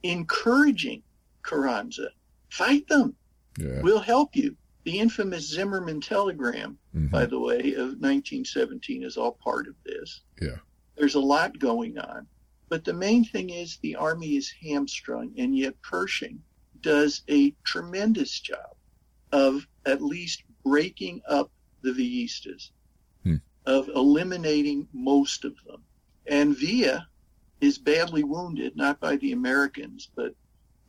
encouraging Carranza. Fight them. Yeah. We'll help you. The infamous Zimmerman telegram, mm-hmm. by the way, of nineteen seventeen is all part of this. Yeah. There's a lot going on. But the main thing is the army is hamstrung, and yet Pershing does a tremendous job of at least breaking up the Villistas, hmm. of eliminating most of them. And Villa is badly wounded, not by the Americans, but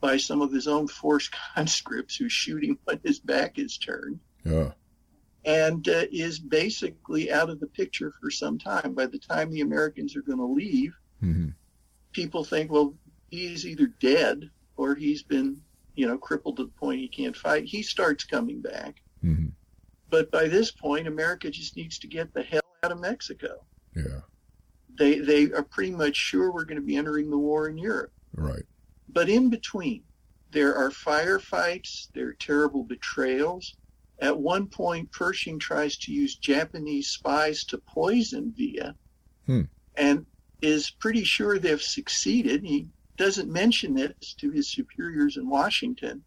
by some of his own force conscripts who shoot him when his back is turned, oh. and uh, is basically out of the picture for some time. By the time the Americans are going to leave, mm-hmm. people think, well, he's either dead or he's been... you know, crippled to the point he can't fight. He starts coming back. Mm-hmm. But by this point, America just needs to get the hell out of Mexico. Yeah. They they are pretty much sure we're going to be entering the war in Europe. Right. But in between, there are firefights, there are terrible betrayals. At one point, Pershing tries to use Japanese spies to poison Villa hmm. and is pretty sure they've succeeded. He doesn't mention this to his superiors in Washington.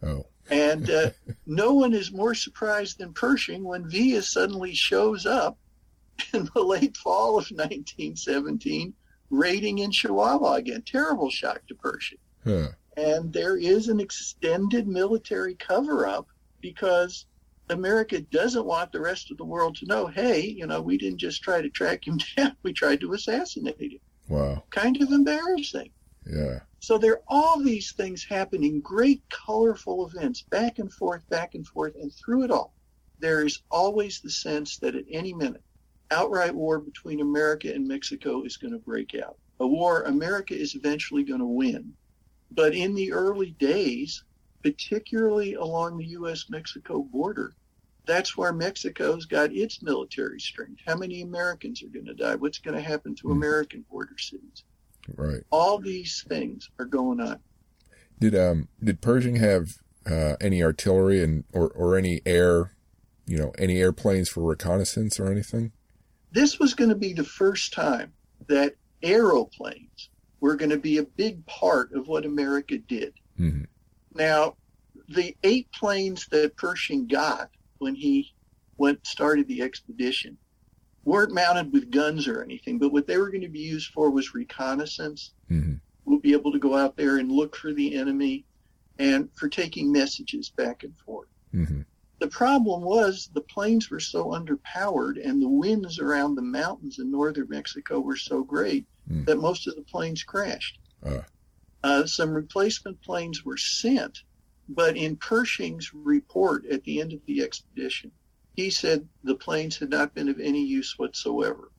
Oh. And uh, no one is more surprised than Pershing when Villa suddenly shows up in the late fall of nineteen seventeen, raiding in Chihuahua again. Terrible shock to Pershing. Huh. And there is an extended military cover-up because America doesn't want the rest of the world to know, hey, you know, we didn't just try to track him down. We tried to assassinate him. Wow. Kind of embarrassing. Yeah. So there are all these things happening, great colorful events, back and forth, back and forth, and through it all, there is always the sense that at any minute, outright war between America and Mexico is going to break out. A war America is eventually going to win. But in the early days, particularly along the U S Mexico border, that's where Mexico's got its military strength. How many Americans are going to die? What's going to happen to mm-hmm. American border cities? Right. All these things are going on. Did um did Pershing have uh, any artillery and or, or any air, you know, any airplanes for reconnaissance or anything? This was going to be the first time that aeroplanes were going to be a big part of what America did. Mm-hmm. Now, the eight planes that Pershing got when he went started the expedition weren't mounted with guns or anything, but what they were going to be used for was reconnaissance, mm-hmm. we'll be able to go out there and look for the enemy and for taking messages back and forth. Mm-hmm. The problem was the planes were so underpowered and the winds around the mountains in northern Mexico were so great mm. that most of the planes crashed. Uh. Uh, some replacement planes were sent, but in Pershing's report at the end of the expedition, he said the planes had not been of any use whatsoever.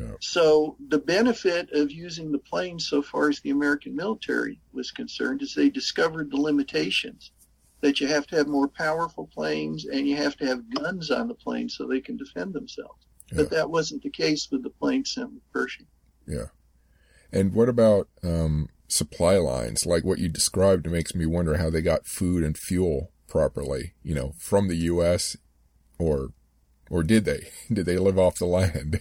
Oh. So the benefit of using the planes so far as the American military was concerned is they discovered the limitations, that you have to have more powerful planes and you have to have guns on the plane so they can defend themselves. Yeah. But that wasn't the case with the plane sent with Pershing. Yeah. And what about um, supply lines? Like what you described makes me wonder how they got food and fuel properly, you know, from the U S or or did they? Did they live off the land?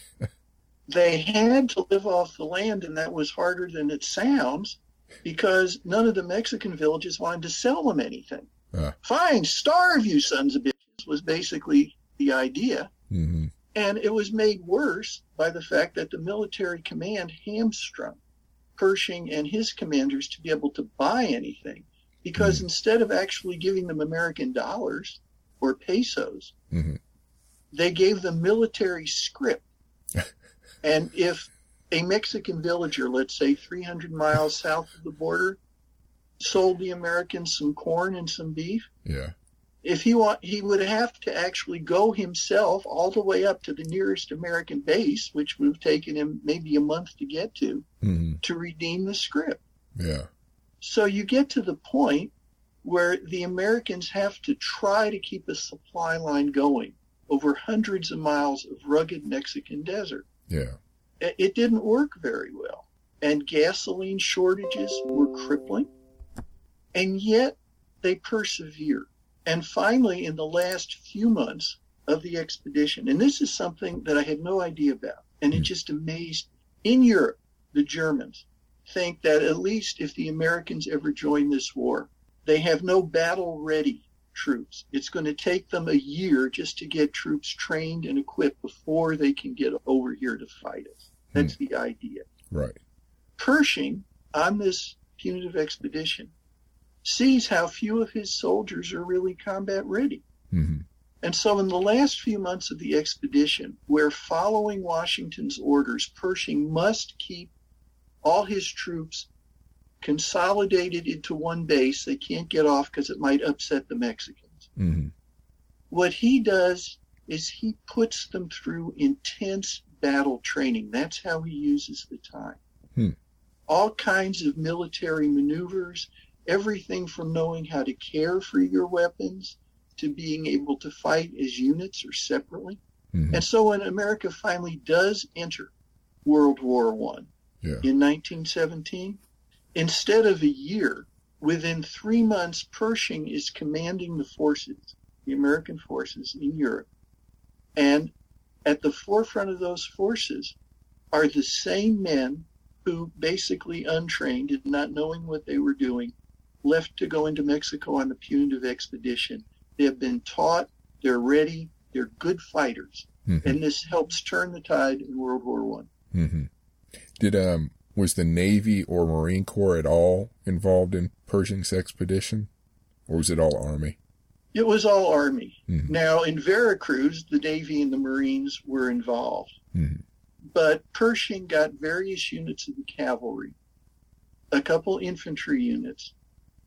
They had to live off the land, and that was harder than it sounds because none of the Mexican villages wanted to sell them anything. Uh. Fine, starve, you sons of bitches, was basically the idea. Mm-hmm. And it was made worse by the fact that the military command hamstrung Pershing and his commanders to be able to buy anything, because mm-hmm. instead of actually giving them American dollars or pesos, mm-hmm. they gave them military scrip. And if a Mexican villager, let's say three hundred miles south of the border, sold the Americans some corn and some beef, yeah, if he want, he would have to actually go himself all the way up to the nearest American base, which would have taken him maybe a month to get to, mm-hmm. to redeem the scrip. Yeah. So you get to the point where the Americans have to try to keep a supply line going over hundreds of miles of rugged Mexican desert. Yeah. It didn't work very well, and gasoline shortages were crippling, and yet they persevered. And finally, in the last few months of the expedition, and this is something that I had no idea about, and it just amazed me. In Europe, the Germans think that at least if the Americans ever join this war, they have no battle-ready troops. It's going to take them a year just to get troops trained and equipped before they can get over here to fight us. That's hmm. the idea. Right. Pershing, on this punitive expedition, sees how few of his soldiers are really combat ready. Mm-hmm. And so in the last few months of the expedition, where following Washington's orders, Pershing must keep all his troops consolidated into one base. They can't get off because it might upset the Mexicans. Mm-hmm. What he does is he puts them through intense battle training. That's how he uses the time. Hmm. All kinds of military maneuvers, everything from knowing how to care for your weapons to being able to fight as units or separately. Mm-hmm. And so when America finally does enter World War One yeah. in nineteen seventeen, instead of a year, within three months, Pershing is commanding the forces, the American forces in Europe. And at the forefront of those forces are the same men who, basically untrained and not knowing what they were doing, left to go into Mexico on the punitive expedition. They have been taught, they're ready, they're good fighters. Mm-hmm. And this helps turn the tide in World War One. Mm-hmm. Did, um, was the Navy or Marine Corps at all involved in Pershing's expedition, or was it all Army? It was all Army. Mm-hmm. Now, in Veracruz, the Navy and the Marines were involved. Mm-hmm. But Pershing got various units of the cavalry, a couple infantry units,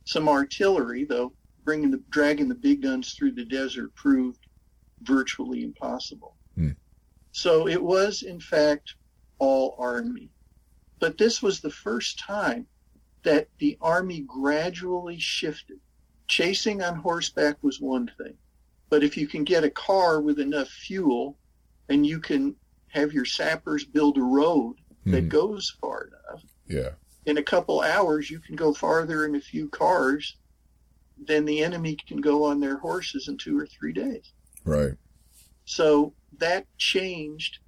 some artillery, though bringing the, dragging the big guns through the desert proved virtually impossible. Mm. So it was, in fact, all Army. But this was the first time that the Army gradually shifted. Chasing on horseback was one thing, but if you can get a car with enough fuel and you can have your sappers build a road that mm. goes far enough, yeah, in a couple hours you can go farther in a few cars than the enemy can go on their horses in two or three days. Right. So that changed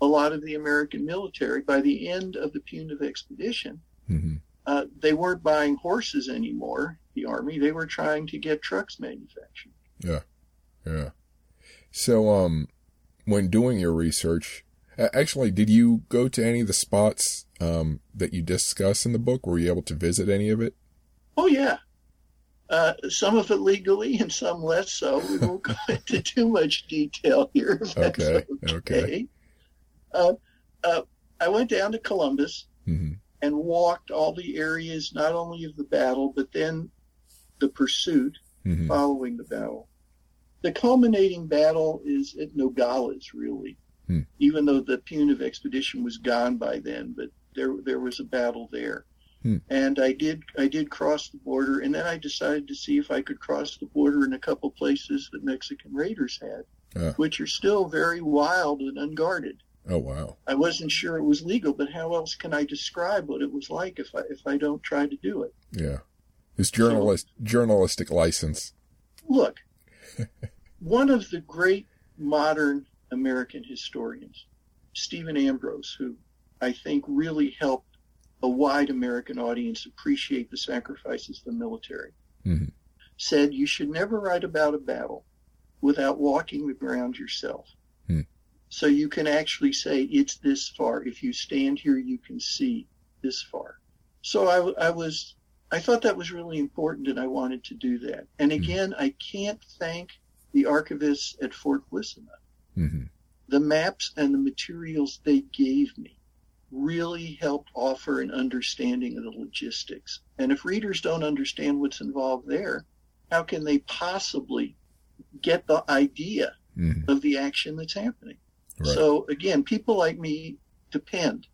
a lot of the American military. By the end of the punitive expedition, mm-hmm. uh, they weren't buying horses anymore, the Army. They were trying to get trucks manufactured. Yeah, yeah. So um, when doing your research, Actually, did you go to any of the spots um, that you discuss in the book? Were you able to visit any of it? Oh, yeah. Uh, some of it legally and some less so. We won't go into too much detail here. If that's okay. Okay. okay. Uh, uh, I went down to Columbus mm-hmm. and walked all the areas, not only of the battle, but then the pursuit mm-hmm. following the battle. The culminating battle is at Nogales, really, hmm. even though the Punitive Expedition was gone by then, but there there was a battle there. Hmm. And I did I did cross the border, and then I decided to see if I could cross the border in a couple places that Mexican raiders had, ah. which are still very wild and unguarded. Oh, wow. I wasn't sure it was legal, but how else can I describe what it was like if I if I don't try to do it? Yeah. This journalist so, journalistic license. Look. One of the great modern American historians, Stephen Ambrose, who I think really helped a wide American audience appreciate the sacrifices of the military, mm-hmm. said you should never write about a battle without walking the ground yourself. Mm. So you can actually say it's this far. If you stand here, you can see this far. So I, I was... I thought that was really important, and I wanted to do that. And again, mm-hmm. I can't thank the archivists at Fort Bliss enough. Mm-hmm. The maps and the materials they gave me really helped offer an understanding of the logistics. And if readers don't understand what's involved there, how can they possibly get the idea mm-hmm. of the action that's happening? Right. So again, people like me depend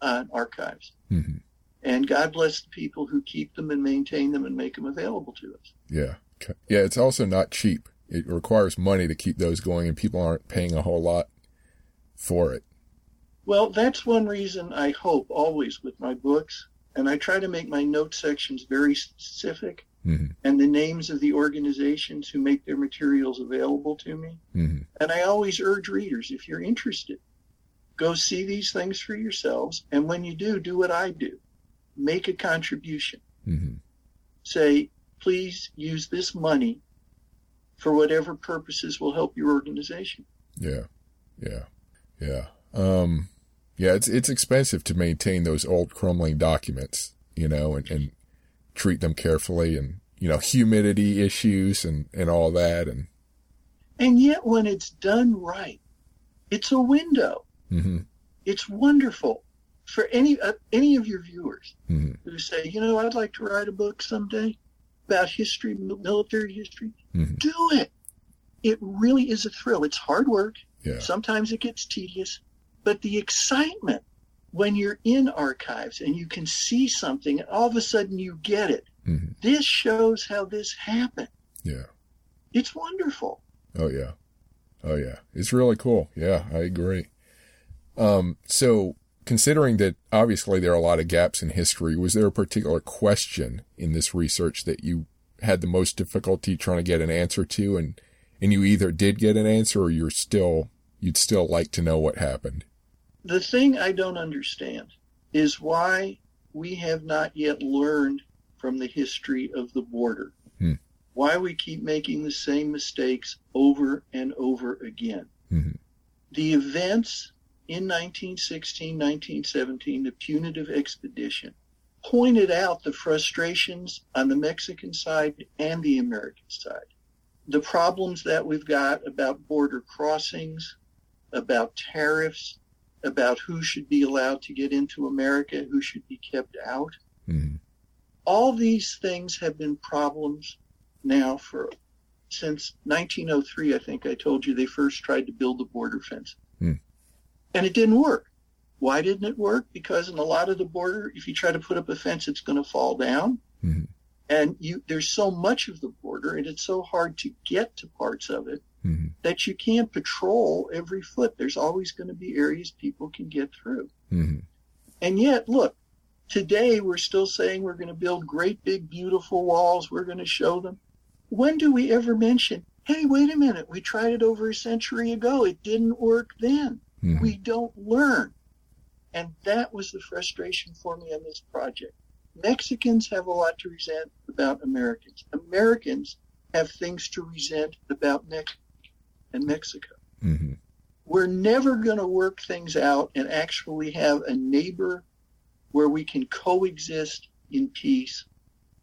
on archives. Mm-hmm. And God bless the people who keep them and maintain them and make them available to us. Yeah. Yeah, it's also not cheap. It requires money to keep those going, and people aren't paying a whole lot for it. Well, that's one reason I hope always with my books, and I try to make my note sections very specific, mm-hmm. and the names of the organizations who make their materials available to me. Mm-hmm. And I always urge readers, if you're interested, go see these things for yourselves, and when you do, do what I do. Make a contribution. Mm-hmm. Say, please use this money for whatever purposes will help your organization. Yeah, yeah, yeah. Um, yeah, it's it's expensive to maintain those old crumbling documents, you know, and, and treat them carefully and, you know, humidity issues and, and all that. And and yet when it's done right, it's a window. Mm-hmm. It's wonderful. For any uh, any of your viewers mm-hmm. who say, you know, I'd like to write a book someday about history, military history, mm-hmm. do it. It really is a thrill. It's hard work. Yeah. Sometimes it gets tedious. But the excitement when you're in archives and you can see something, and all of a sudden you get it. Mm-hmm. This shows how this happened. Yeah. It's wonderful. Oh, yeah. Oh, yeah. It's really cool. Yeah, I agree. Um, so... Considering that obviously there are a lot of gaps in history, was there a particular question in this research that you had the most difficulty trying to get an answer to, and, and you either did get an answer or you're still, you'd still like to know what happened? The thing I don't understand is why we have not yet learned from the history of the border. Hmm. Why we keep making the same mistakes over and over again. Mm-hmm. The events... in nineteen sixteen, nineteen seventeen, the Punitive Expedition pointed out the frustrations on the Mexican side and the American side. The problems that we've got about border crossings, about tariffs, about who should be allowed to get into America, who should be kept out. Mm-hmm. All these things have been problems now for since nineteen oh three, I think I told you, they first tried to build the border fence. Mm. And it didn't work. Why didn't it work? Because in a lot of the border, if you try to put up a fence, it's going to fall down. Mm-hmm. And you, there's so much of the border, and it's so hard to get to parts of it mm-hmm. that you can't patrol every foot. There's always going to be areas people can get through. Mm-hmm. And yet, look, today we're still saying we're going to build great, big, beautiful walls. We're going to show them. When do we ever mention, hey, wait a minute, we tried it over a century ago. It didn't work then. Mm-hmm. We don't learn. And that was the frustration for me on this project. Mexicans have a lot to resent about Americans. Americans have things to resent about Mexico and Mexico. Mm-hmm. we're never going to work things out and actually have a neighbor where we can coexist in peace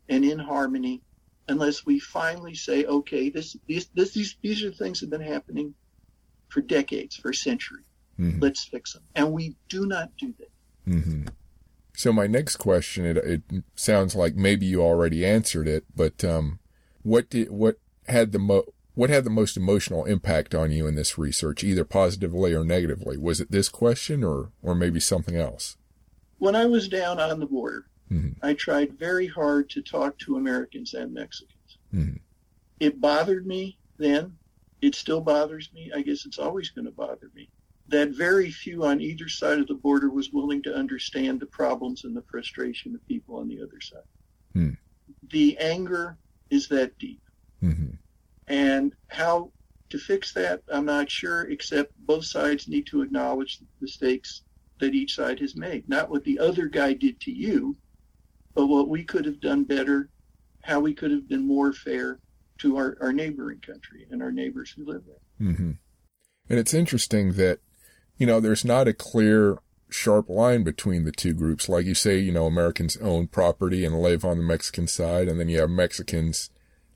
and in harmony unless we finally say, okay, this, this, this these, these are things that have been happening for decades, for a century. Mm-hmm. Let's fix them. And we do not do that. Mm-hmm. So my next question, it, it sounds like maybe you already answered it, but um, what did, what had the mo- what had the most emotional impact on you in this research, either positively or negatively? Was it this question or, or maybe something else? When I was down on the border, mm-hmm. I tried very hard to talk to Americans and Mexicans. Mm-hmm. It bothered me then. It still bothers me. I guess it's always going to bother me that very few on either side of the border was willing to understand the problems and the frustration of people on the other side. Mm. The anger is that deep. Mm-hmm. And how to fix that, I'm not sure, except both sides need to acknowledge the mistakes that each side has made. Not what the other guy did to you, but what we could have done better, how we could have been more fair to our, our neighboring country and our neighbors who live there. Mm-hmm. And it's interesting that, you know, there's not a clear, sharp line between the two groups. Like you say, you know, Americans own property and live on the Mexican side, and then you have Mexicans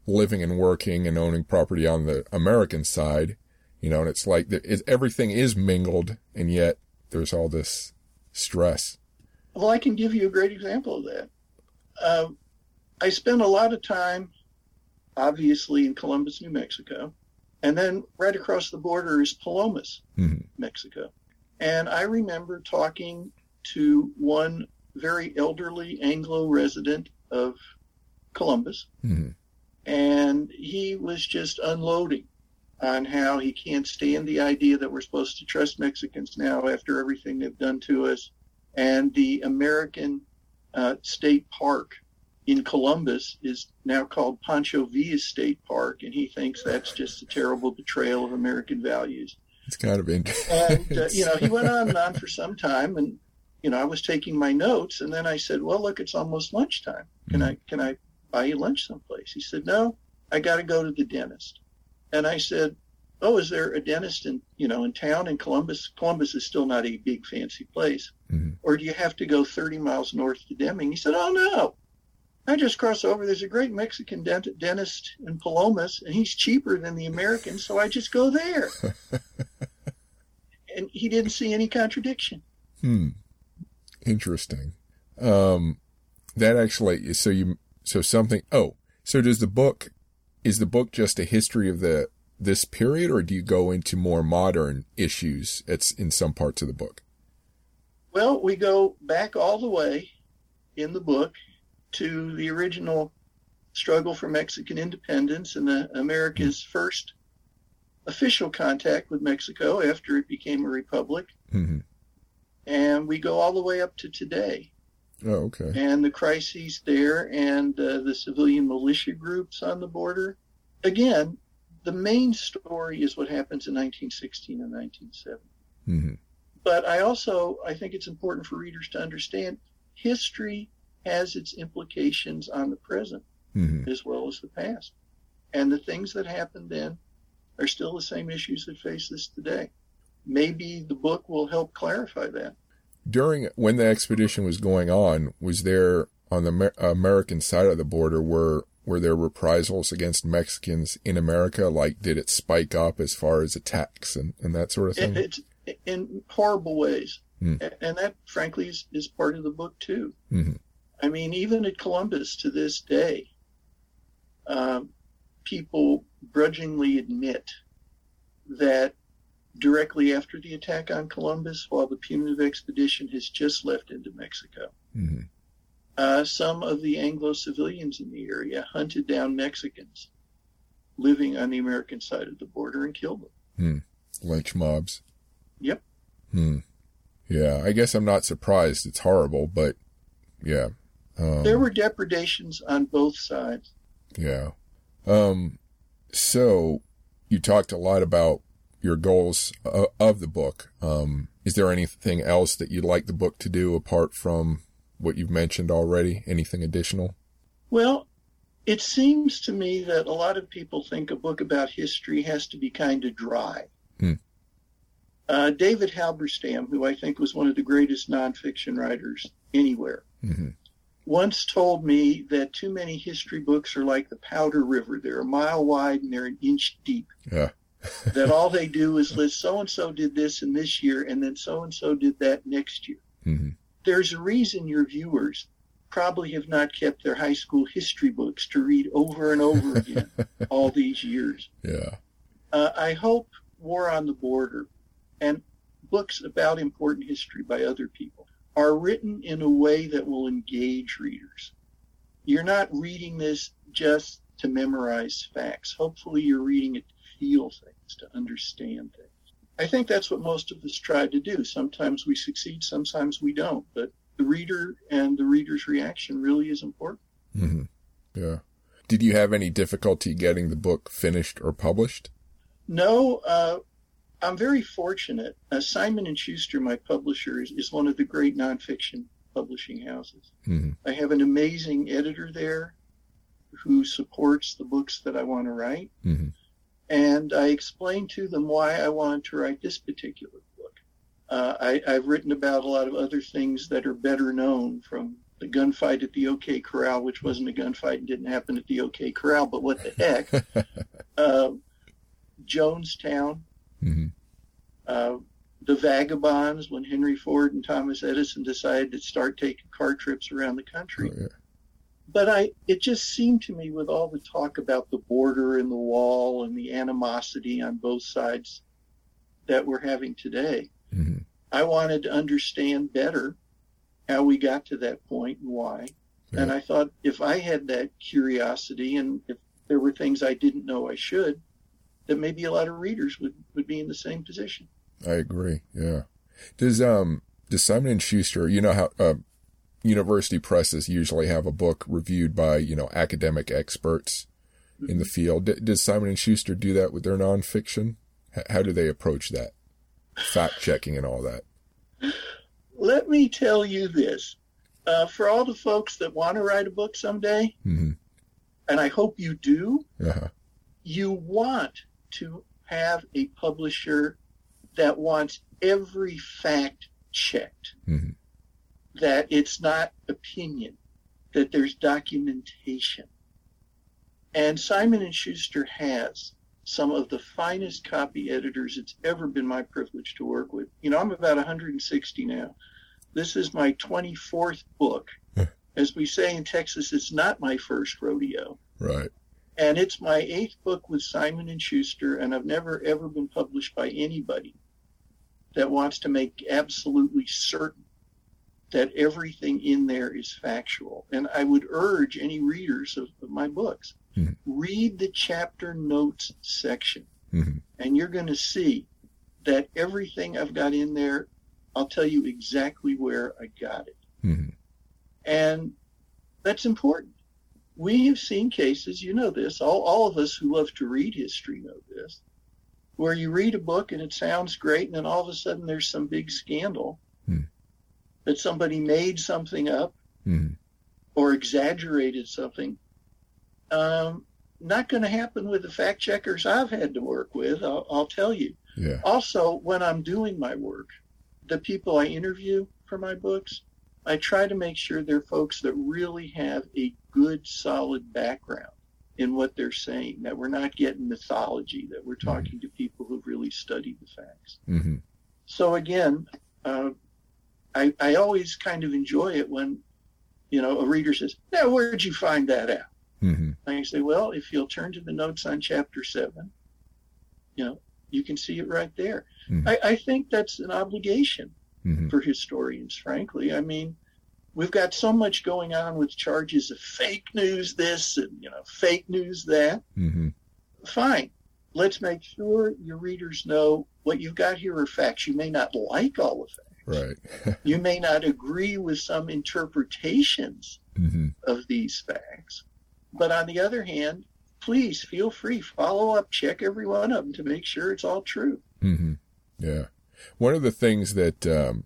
living and working and owning property on the American side. You know, and it's like the, it, everything is mingled, and yet there's all this stress. Well, I can give you a great example of that. Uh, I spent a lot of time, obviously, in Columbus, New Mexico. And then right across the border is Palomas, mm-hmm. Mexico. And I remember talking to one very elderly Anglo resident of Columbus. Mm-hmm. And he was just unloading on how he can't stand the idea that we're supposed to trust Mexicans now after everything they've done to us. And the American uh, state park in Columbus is now called Pancho Villa State Park, and he thinks that's just a terrible betrayal of American values. It's kind of interesting. And, uh, you know, he went on and on for some time, and, you know, I was taking my notes, and then I said, well, look, it's almost lunchtime. Can mm-hmm. I can I buy you lunch someplace? He said, no, I got to go to the dentist. And I said, oh, is there a dentist in, you know, in town in Columbus? Columbus is still not a big, fancy place. Mm-hmm. Or do you have to go thirty miles north to Deming? He said, oh, no. I just cross over. There's a great Mexican dent- dentist in Palomas, and he's cheaper than the American, so I just go there. And he didn't see any contradiction. Hmm. Interesting. Um, that actually, so you, so something, oh, so does the book, is the book just a history of the, this period, or do you go into more modern issues at, in some parts of the book? Well, we go back all the way in the book to the original struggle for Mexican independence and the, America's mm-hmm. first official contact with Mexico after it became a republic. Mm-hmm. And we go all the way up to today. Oh, okay. And the crises there and uh, the civilian militia groups on the border. Again, the main story is what happens in nineteen sixteen and nineteen seventeen. Mm-hmm. But I also, I think it's important for readers to understand history has its implications on the present mm-hmm. as well as the past. And the things that happened then are still the same issues that face us today. Maybe the book will help clarify that. During, when the expedition was going on, was there, on the Amer- American side of the border, were, were there reprisals against Mexicans in America? Like, did it spike up as far as attacks and, and that sort of thing? It, it's in horrible ways. Mm. And that, frankly, is, is part of the book, too. Mm-hmm. I mean, even at Columbus to this day, uh, people grudgingly admit that directly after the attack on Columbus, while the Punitive Expedition has just left into Mexico, mm-hmm. uh, some of the Anglo civilians in the area hunted down Mexicans living on the American side of the border and killed them. Mm. Lynch mobs. Yep. Mm. Yeah, I guess I'm not surprised. It's horrible, but yeah. Um, there were depredations on both sides. Yeah. Um, so you talked a lot about your goals uh, of the book. Um, is there anything else that you'd like the book to do apart from what you've mentioned already? Anything additional? Well, it seems to me that a lot of people think a book about history has to be kind of dry. Hmm. Uh, David Halberstam, who I think was one of the greatest nonfiction writers anywhere, mm-hmm. once told me that too many history books are like the Powder River. They're a mile wide and they're an inch deep. Yeah. That all they do is list so-and-so did this in this year and then so-and-so did that next year. Mm-hmm. There's a reason your viewers probably have not kept their high school history books to read over and over again all these years. Yeah. Uh, I hope War on the Border and books about important history by other people are written in a way that will engage readers. You're not reading this just to memorize facts. Hopefully you're reading it to feel things, to understand things. I think that's what most of us try to do. Sometimes we succeed, sometimes we don't. But the reader and the reader's reaction really is important. Mm-hmm. Yeah. Did you have any difficulty getting the book finished or published? No, uh, I'm very fortunate. Uh, Simon and Schuster, my publisher, is, is one of the great nonfiction publishing houses. Mm-hmm. I have an amazing editor there who supports the books that I want to write. Mm-hmm. And I explained to them why I wanted to write this particular book. Uh, I, I've written about a lot of other things that are better known, from the gunfight at the O K. Corral, which wasn't a gunfight and didn't happen at the O K. Corral, but what the heck. uh, Jonestown, mm-hmm. uh, the Vagabonds, when Henry Ford and Thomas Edison decided to start taking car trips around the country. Oh, yeah. But I, it just seemed to me, with all the talk about the border and the wall and the animosity on both sides that we're having today, mm-hmm. I wanted to understand better how we got to that point and why. Yeah. And I thought if I had that curiosity and if there were things I didn't know I should, that maybe a lot of readers would, would be in the same position. I agree. Yeah. Does, um, does Simon and Schuster, you know how, uh, university presses usually have a book reviewed by, you know, academic experts mm-hmm. in the field. D- does Simon and Schuster do that with their nonfiction? H- how do they approach that? Fact checking and all that? Let me tell you this. Uh, for all the folks that want to write a book someday, mm-hmm. and I hope you do, uh-huh. you want to have a publisher that wants every fact checked. Mm-hmm. That it's not opinion, that there's documentation. And Simon and Schuster has some of the finest copy editors it's ever been my privilege to work with. You know, I'm about one hundred sixty now. This is my twenty-fourth book. As we say in Texas, it's not my first rodeo. Right. And it's my eighth book with Simon and Schuster, and I've never, ever been published by anybody that wants to make absolutely certain that everything in there is factual. And I would urge any readers of, of my books, mm-hmm. read the chapter notes section. Mm-hmm. And you're going to see that everything I've got in there, I'll tell you exactly where I got it. Mm-hmm. And that's important. We have seen cases, you know this, all, all of us who love to read history know this, where you read a book and it sounds great, and then all of a sudden there's some big scandal. Mm-hmm. that somebody made something up mm-hmm. or exaggerated something. Um, not going to happen with the fact checkers I've had to work with, I'll, I'll tell you. Yeah. Also, when I'm doing my work, the people I interview for my books, I try to make sure they're folks that really have a good, solid background in what they're saying, that we're not getting mythology, that we're talking mm-hmm. to people who've really studied the facts. Mm-hmm. So again, uh, I, I always kind of enjoy it when, you know, a reader says, now, where'd you find that out? Mm-hmm. And I say, well, if you'll turn to the notes on chapter seven, you know, you can see it right there. Mm-hmm. I, I think that's an obligation mm-hmm. for historians, frankly. I mean, we've got so much going on with charges of fake news this and, you know, fake news that. Mm-hmm. Fine. Let's make sure your readers know what you've got here are facts. You may not like all of that. Right. You may not agree with some interpretations mm-hmm. of these facts, but on the other hand, please feel free, follow up, check every one of them to make sure it's all true. Mm-hmm. Yeah. One of the things that, um,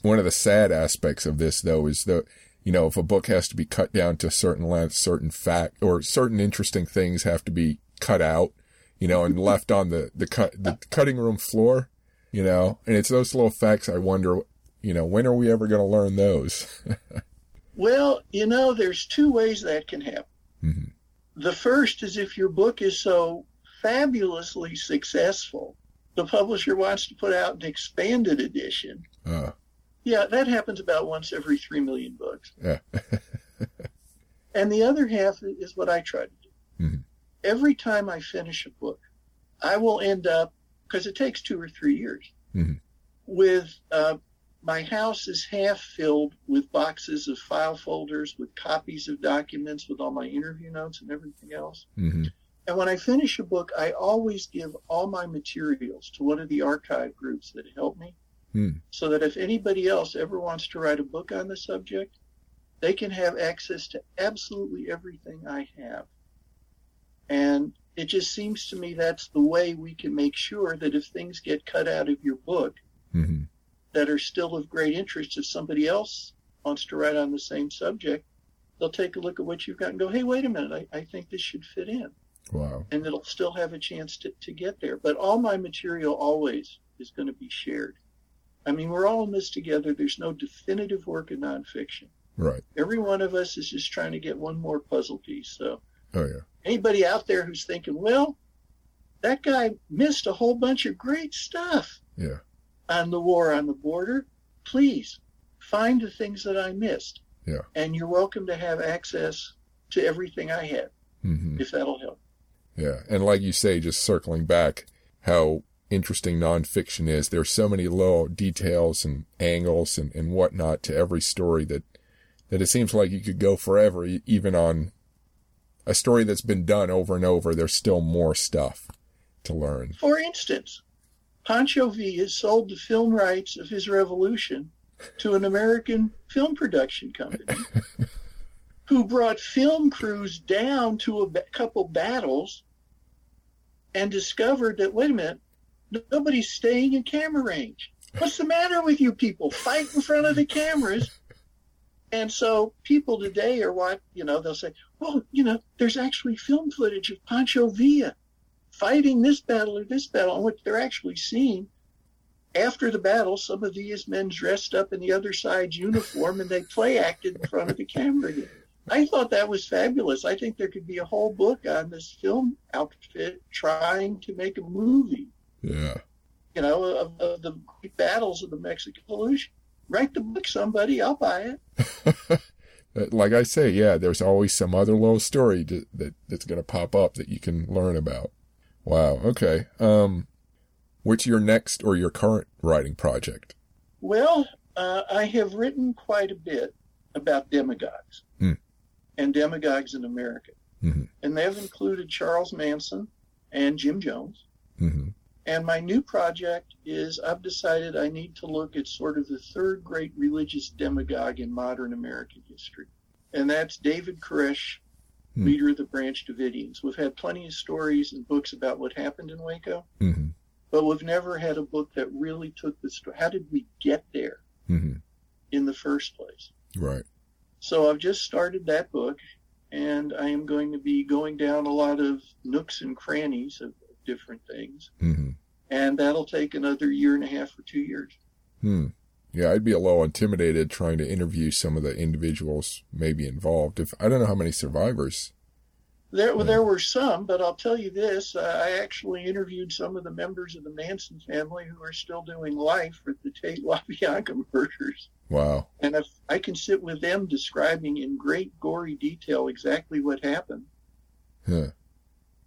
one of the sad aspects of this though, is that, you know, if a book has to be cut down to a certain length, certain fact or certain interesting things have to be cut out, you know, and left on the, the cut, the cutting room floor. you know, and it's those little facts I wonder, you know, when are we ever going to learn those? Well, you know, there's two ways that can happen. Mm-hmm. The first is if your book is so fabulously successful, the publisher wants to put out an expanded edition. Uh. Yeah, that happens about once every three million books. Yeah. And the other half is what I try to do. Mm-hmm. Every time I finish a book, I will end up, because it takes two or three years, mm-hmm. with uh, my house is half filled with boxes of file folders, with copies of documents, with all my interview notes and everything else. Mm-hmm. And when I finish a book, I always give all my materials to one of the archive groups that help me, mm. so that if anybody else ever wants to write a book on the subject, they can have access to absolutely everything I have. And it just seems to me that's the way we can make sure that if things get cut out of your book mm-hmm. that are still of great interest, if somebody else wants to write on the same subject, they'll take a look at what you've got and go, hey, wait a minute, I, I think this should fit in. Wow. And it'll still have a chance to, to get there. But all my material always is going to be shared. I mean, we're all in this together. There's no definitive work in nonfiction. Right. Every one of us is just trying to get one more puzzle piece. So oh, yeah. Anybody out there who's thinking, well, that guy missed a whole bunch of great stuff yeah. on the War on the Border, please find the things that I missed. Yeah. And you're welcome to have access to everything I had, mm-hmm. if that'll help. Yeah. And like you say, just circling back, how interesting nonfiction is. There's so many little details and angles and, and whatnot to every story that, that it seems like you could go forever, even on a story that's been done over and over. There's still more stuff to learn. For instance, Pancho Villa sold the film rights of his revolution to an American film production company who brought film crews down to a b- couple battles and discovered that, wait a minute, nobody's staying in camera range. What's the matter with you people? Fight in front of the cameras. And so people today are what, you know, they'll say, well, you know, there's actually film footage of Pancho Villa fighting this battle or this battle. And what they're actually seeing, after the battle, some of these men dressed up in the other side's uniform and they play acted in front of the camera again. I thought that was fabulous. I think there could be a whole book on this film outfit trying to make a movie. Yeah. You know, of, of the battles of the Mexican Revolution. Write the book, somebody. I'll buy it. Like I say, yeah, there's always some other little story to, that, that's going to pop up that you can learn about. Wow. Okay. Um, what's your next or your current writing project? Well, uh, I have written quite a bit about demagogues mm. and demagogues in America. Mm-hmm. And they have included Charles Manson and Jim Jones. Mm-hmm. And my new project is I've decided I need to look at sort of the third great religious demagogue in modern American history. And that's David Koresh, mm. leader of the Branch Davidians. We've had plenty of stories and books about what happened in Waco, mm-hmm. but we've never had a book that really took the story. How did we get there mm-hmm. in the first place? Right. So I've just started that book, and I am going to be going down a lot of nooks and crannies of different things. Mm-hmm. And that'll take another year and a half or two years. Hmm. Yeah, I'd be a little intimidated trying to interview some of the individuals maybe involved. If I don't know how many survivors. There, well, there were some, but I'll tell you this. Uh, I actually interviewed some of the members of the Manson family who are still doing life with the Tate LaBianca murders. Wow. And if I can sit with them describing in great gory detail exactly what happened. Huh.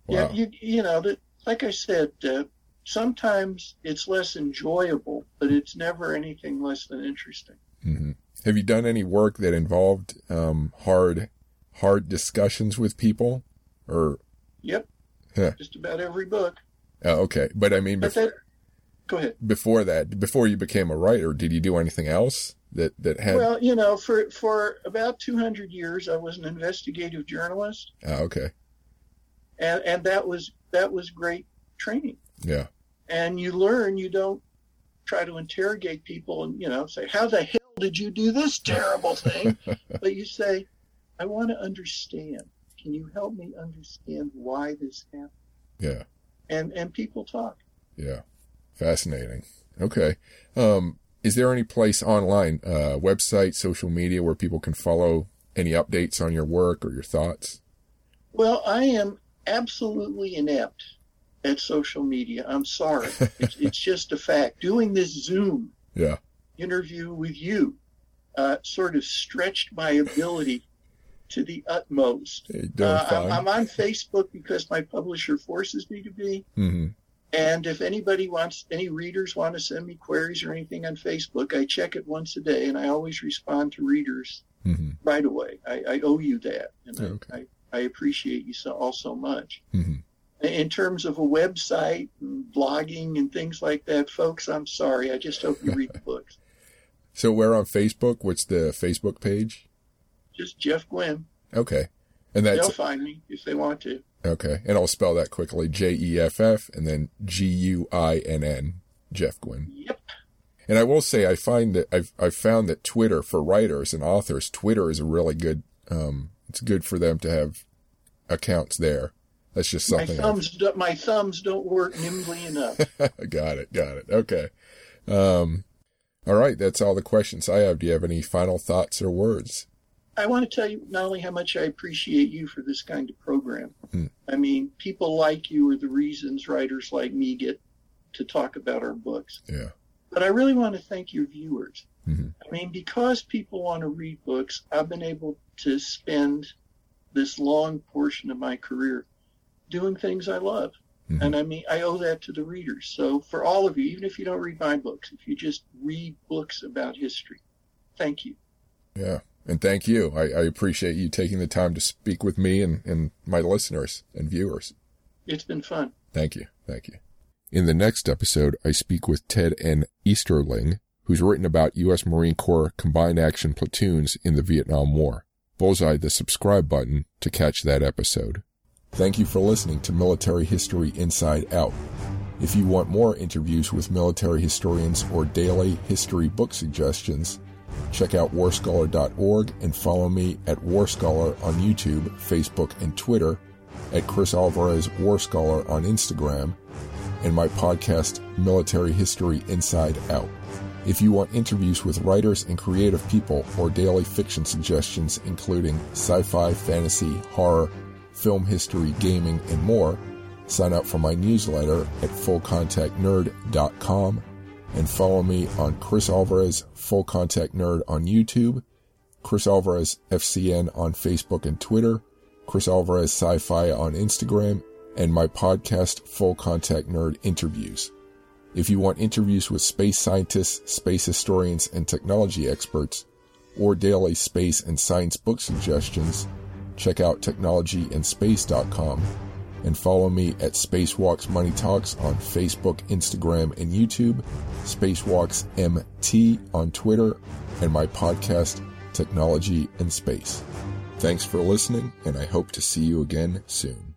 Wow. Yeah, you, you know, that. Like I said, uh, sometimes it's less enjoyable, but it's never anything less than interesting. Mm-hmm. Have you done any work that involved um, hard, hard discussions with people? Or yep, huh. just about every book. Oh, okay, but I mean, before, but that, go ahead. Before that, before you became a writer, did you do anything else that that had? Well, you know, for for about two hundred years, I was an investigative journalist. Oh, okay. And and that was. That was great training. Yeah. And you learn, you don't try to interrogate people and, you know, say, how the hell did you do this terrible thing? But you say, I want to understand. Can you help me understand why this happened? Yeah. And and people talk. Yeah. Fascinating. Okay. Um, is there any place online, uh, website, social media, where people can follow any updates on your work or your thoughts? Well, I am absolutely inept at social media. I'm sorry. It's, it's just a fact. Doing this Zoom yeah. interview with you uh, sort of stretched my ability to the utmost. Uh, I'm, I'm on Facebook because my publisher forces me to be. Mm-hmm. And if anybody wants, any readers want to send me queries or anything on Facebook, I check it once a day, and I always respond to readers mm-hmm. right away. I, I owe you that, and oh, okay. I, I appreciate you so, all so much. Mm-hmm. In terms of a website and blogging and things like that, folks, I'm sorry. I just hope you read the books. So we're on Facebook. What's the Facebook page? Just Jeff Gwynn. Okay. And that's... They'll find me if they want to. Okay. And I'll spell that quickly. J E F F and then G U I N N. Jeff Gwynn. Yep. And I will say, I find that I've, I've found that Twitter for writers and authors, Twitter is a really good, um, it's good for them to have accounts there. That's just something. My thumbs, do, my thumbs don't work nimbly enough. Got it. Got it. Okay. Um, all right. That's all the questions I have. Do you have any final thoughts or words? I want to tell you not only how much I appreciate you for this kind of program. Mm. I mean, people like you are the reasons writers like me get to talk about our books. Yeah. But I really want to thank your viewers. Mm-hmm. I mean, because people want to read books, I've been able to spend this long portion of my career doing things I love. Mm-hmm. And I mean, I owe that to the readers. So for all of you, even if you don't read my books, if you just read books about history, thank you. Yeah. And thank you. I, I appreciate you taking the time to speak with me and, and my listeners and viewers. It's been fun. Thank you. Thank you. In the next episode, I speak with Ted N. Easterling, who's written about U S Marine Corps combined action platoons in the Vietnam War. Bullseye the subscribe button to catch that episode. Thank you for listening to Military History Inside Out. If you want more interviews with military historians or daily history book suggestions, check out war scholar dot org and follow me at War Scholar on YouTube, Facebook, and Twitter, at Chris Alvarez War Scholar on Instagram, and my podcast, Military History Inside Out. If you want interviews with writers and creative people or daily fiction suggestions, including sci-fi, fantasy, horror, film history, gaming, and more, sign up for my newsletter at full contact nerd dot com. And follow me on Chris Alvarez, Full Contact Nerd on YouTube, Chris Alvarez F C N on Facebook and Twitter, Chris Alvarez Sci-Fi on Instagram, and my podcast, Full Contact Nerd Interviews. If you want interviews with space scientists, space historians, and technology experts, or daily space and science book suggestions, check out technology and space dot com and follow me at Spacewalks Money Talks on Facebook, Instagram, and YouTube, Spacewalks M T on Twitter, and my podcast, Technology and Space. Thanks for listening, and I hope to see you again soon.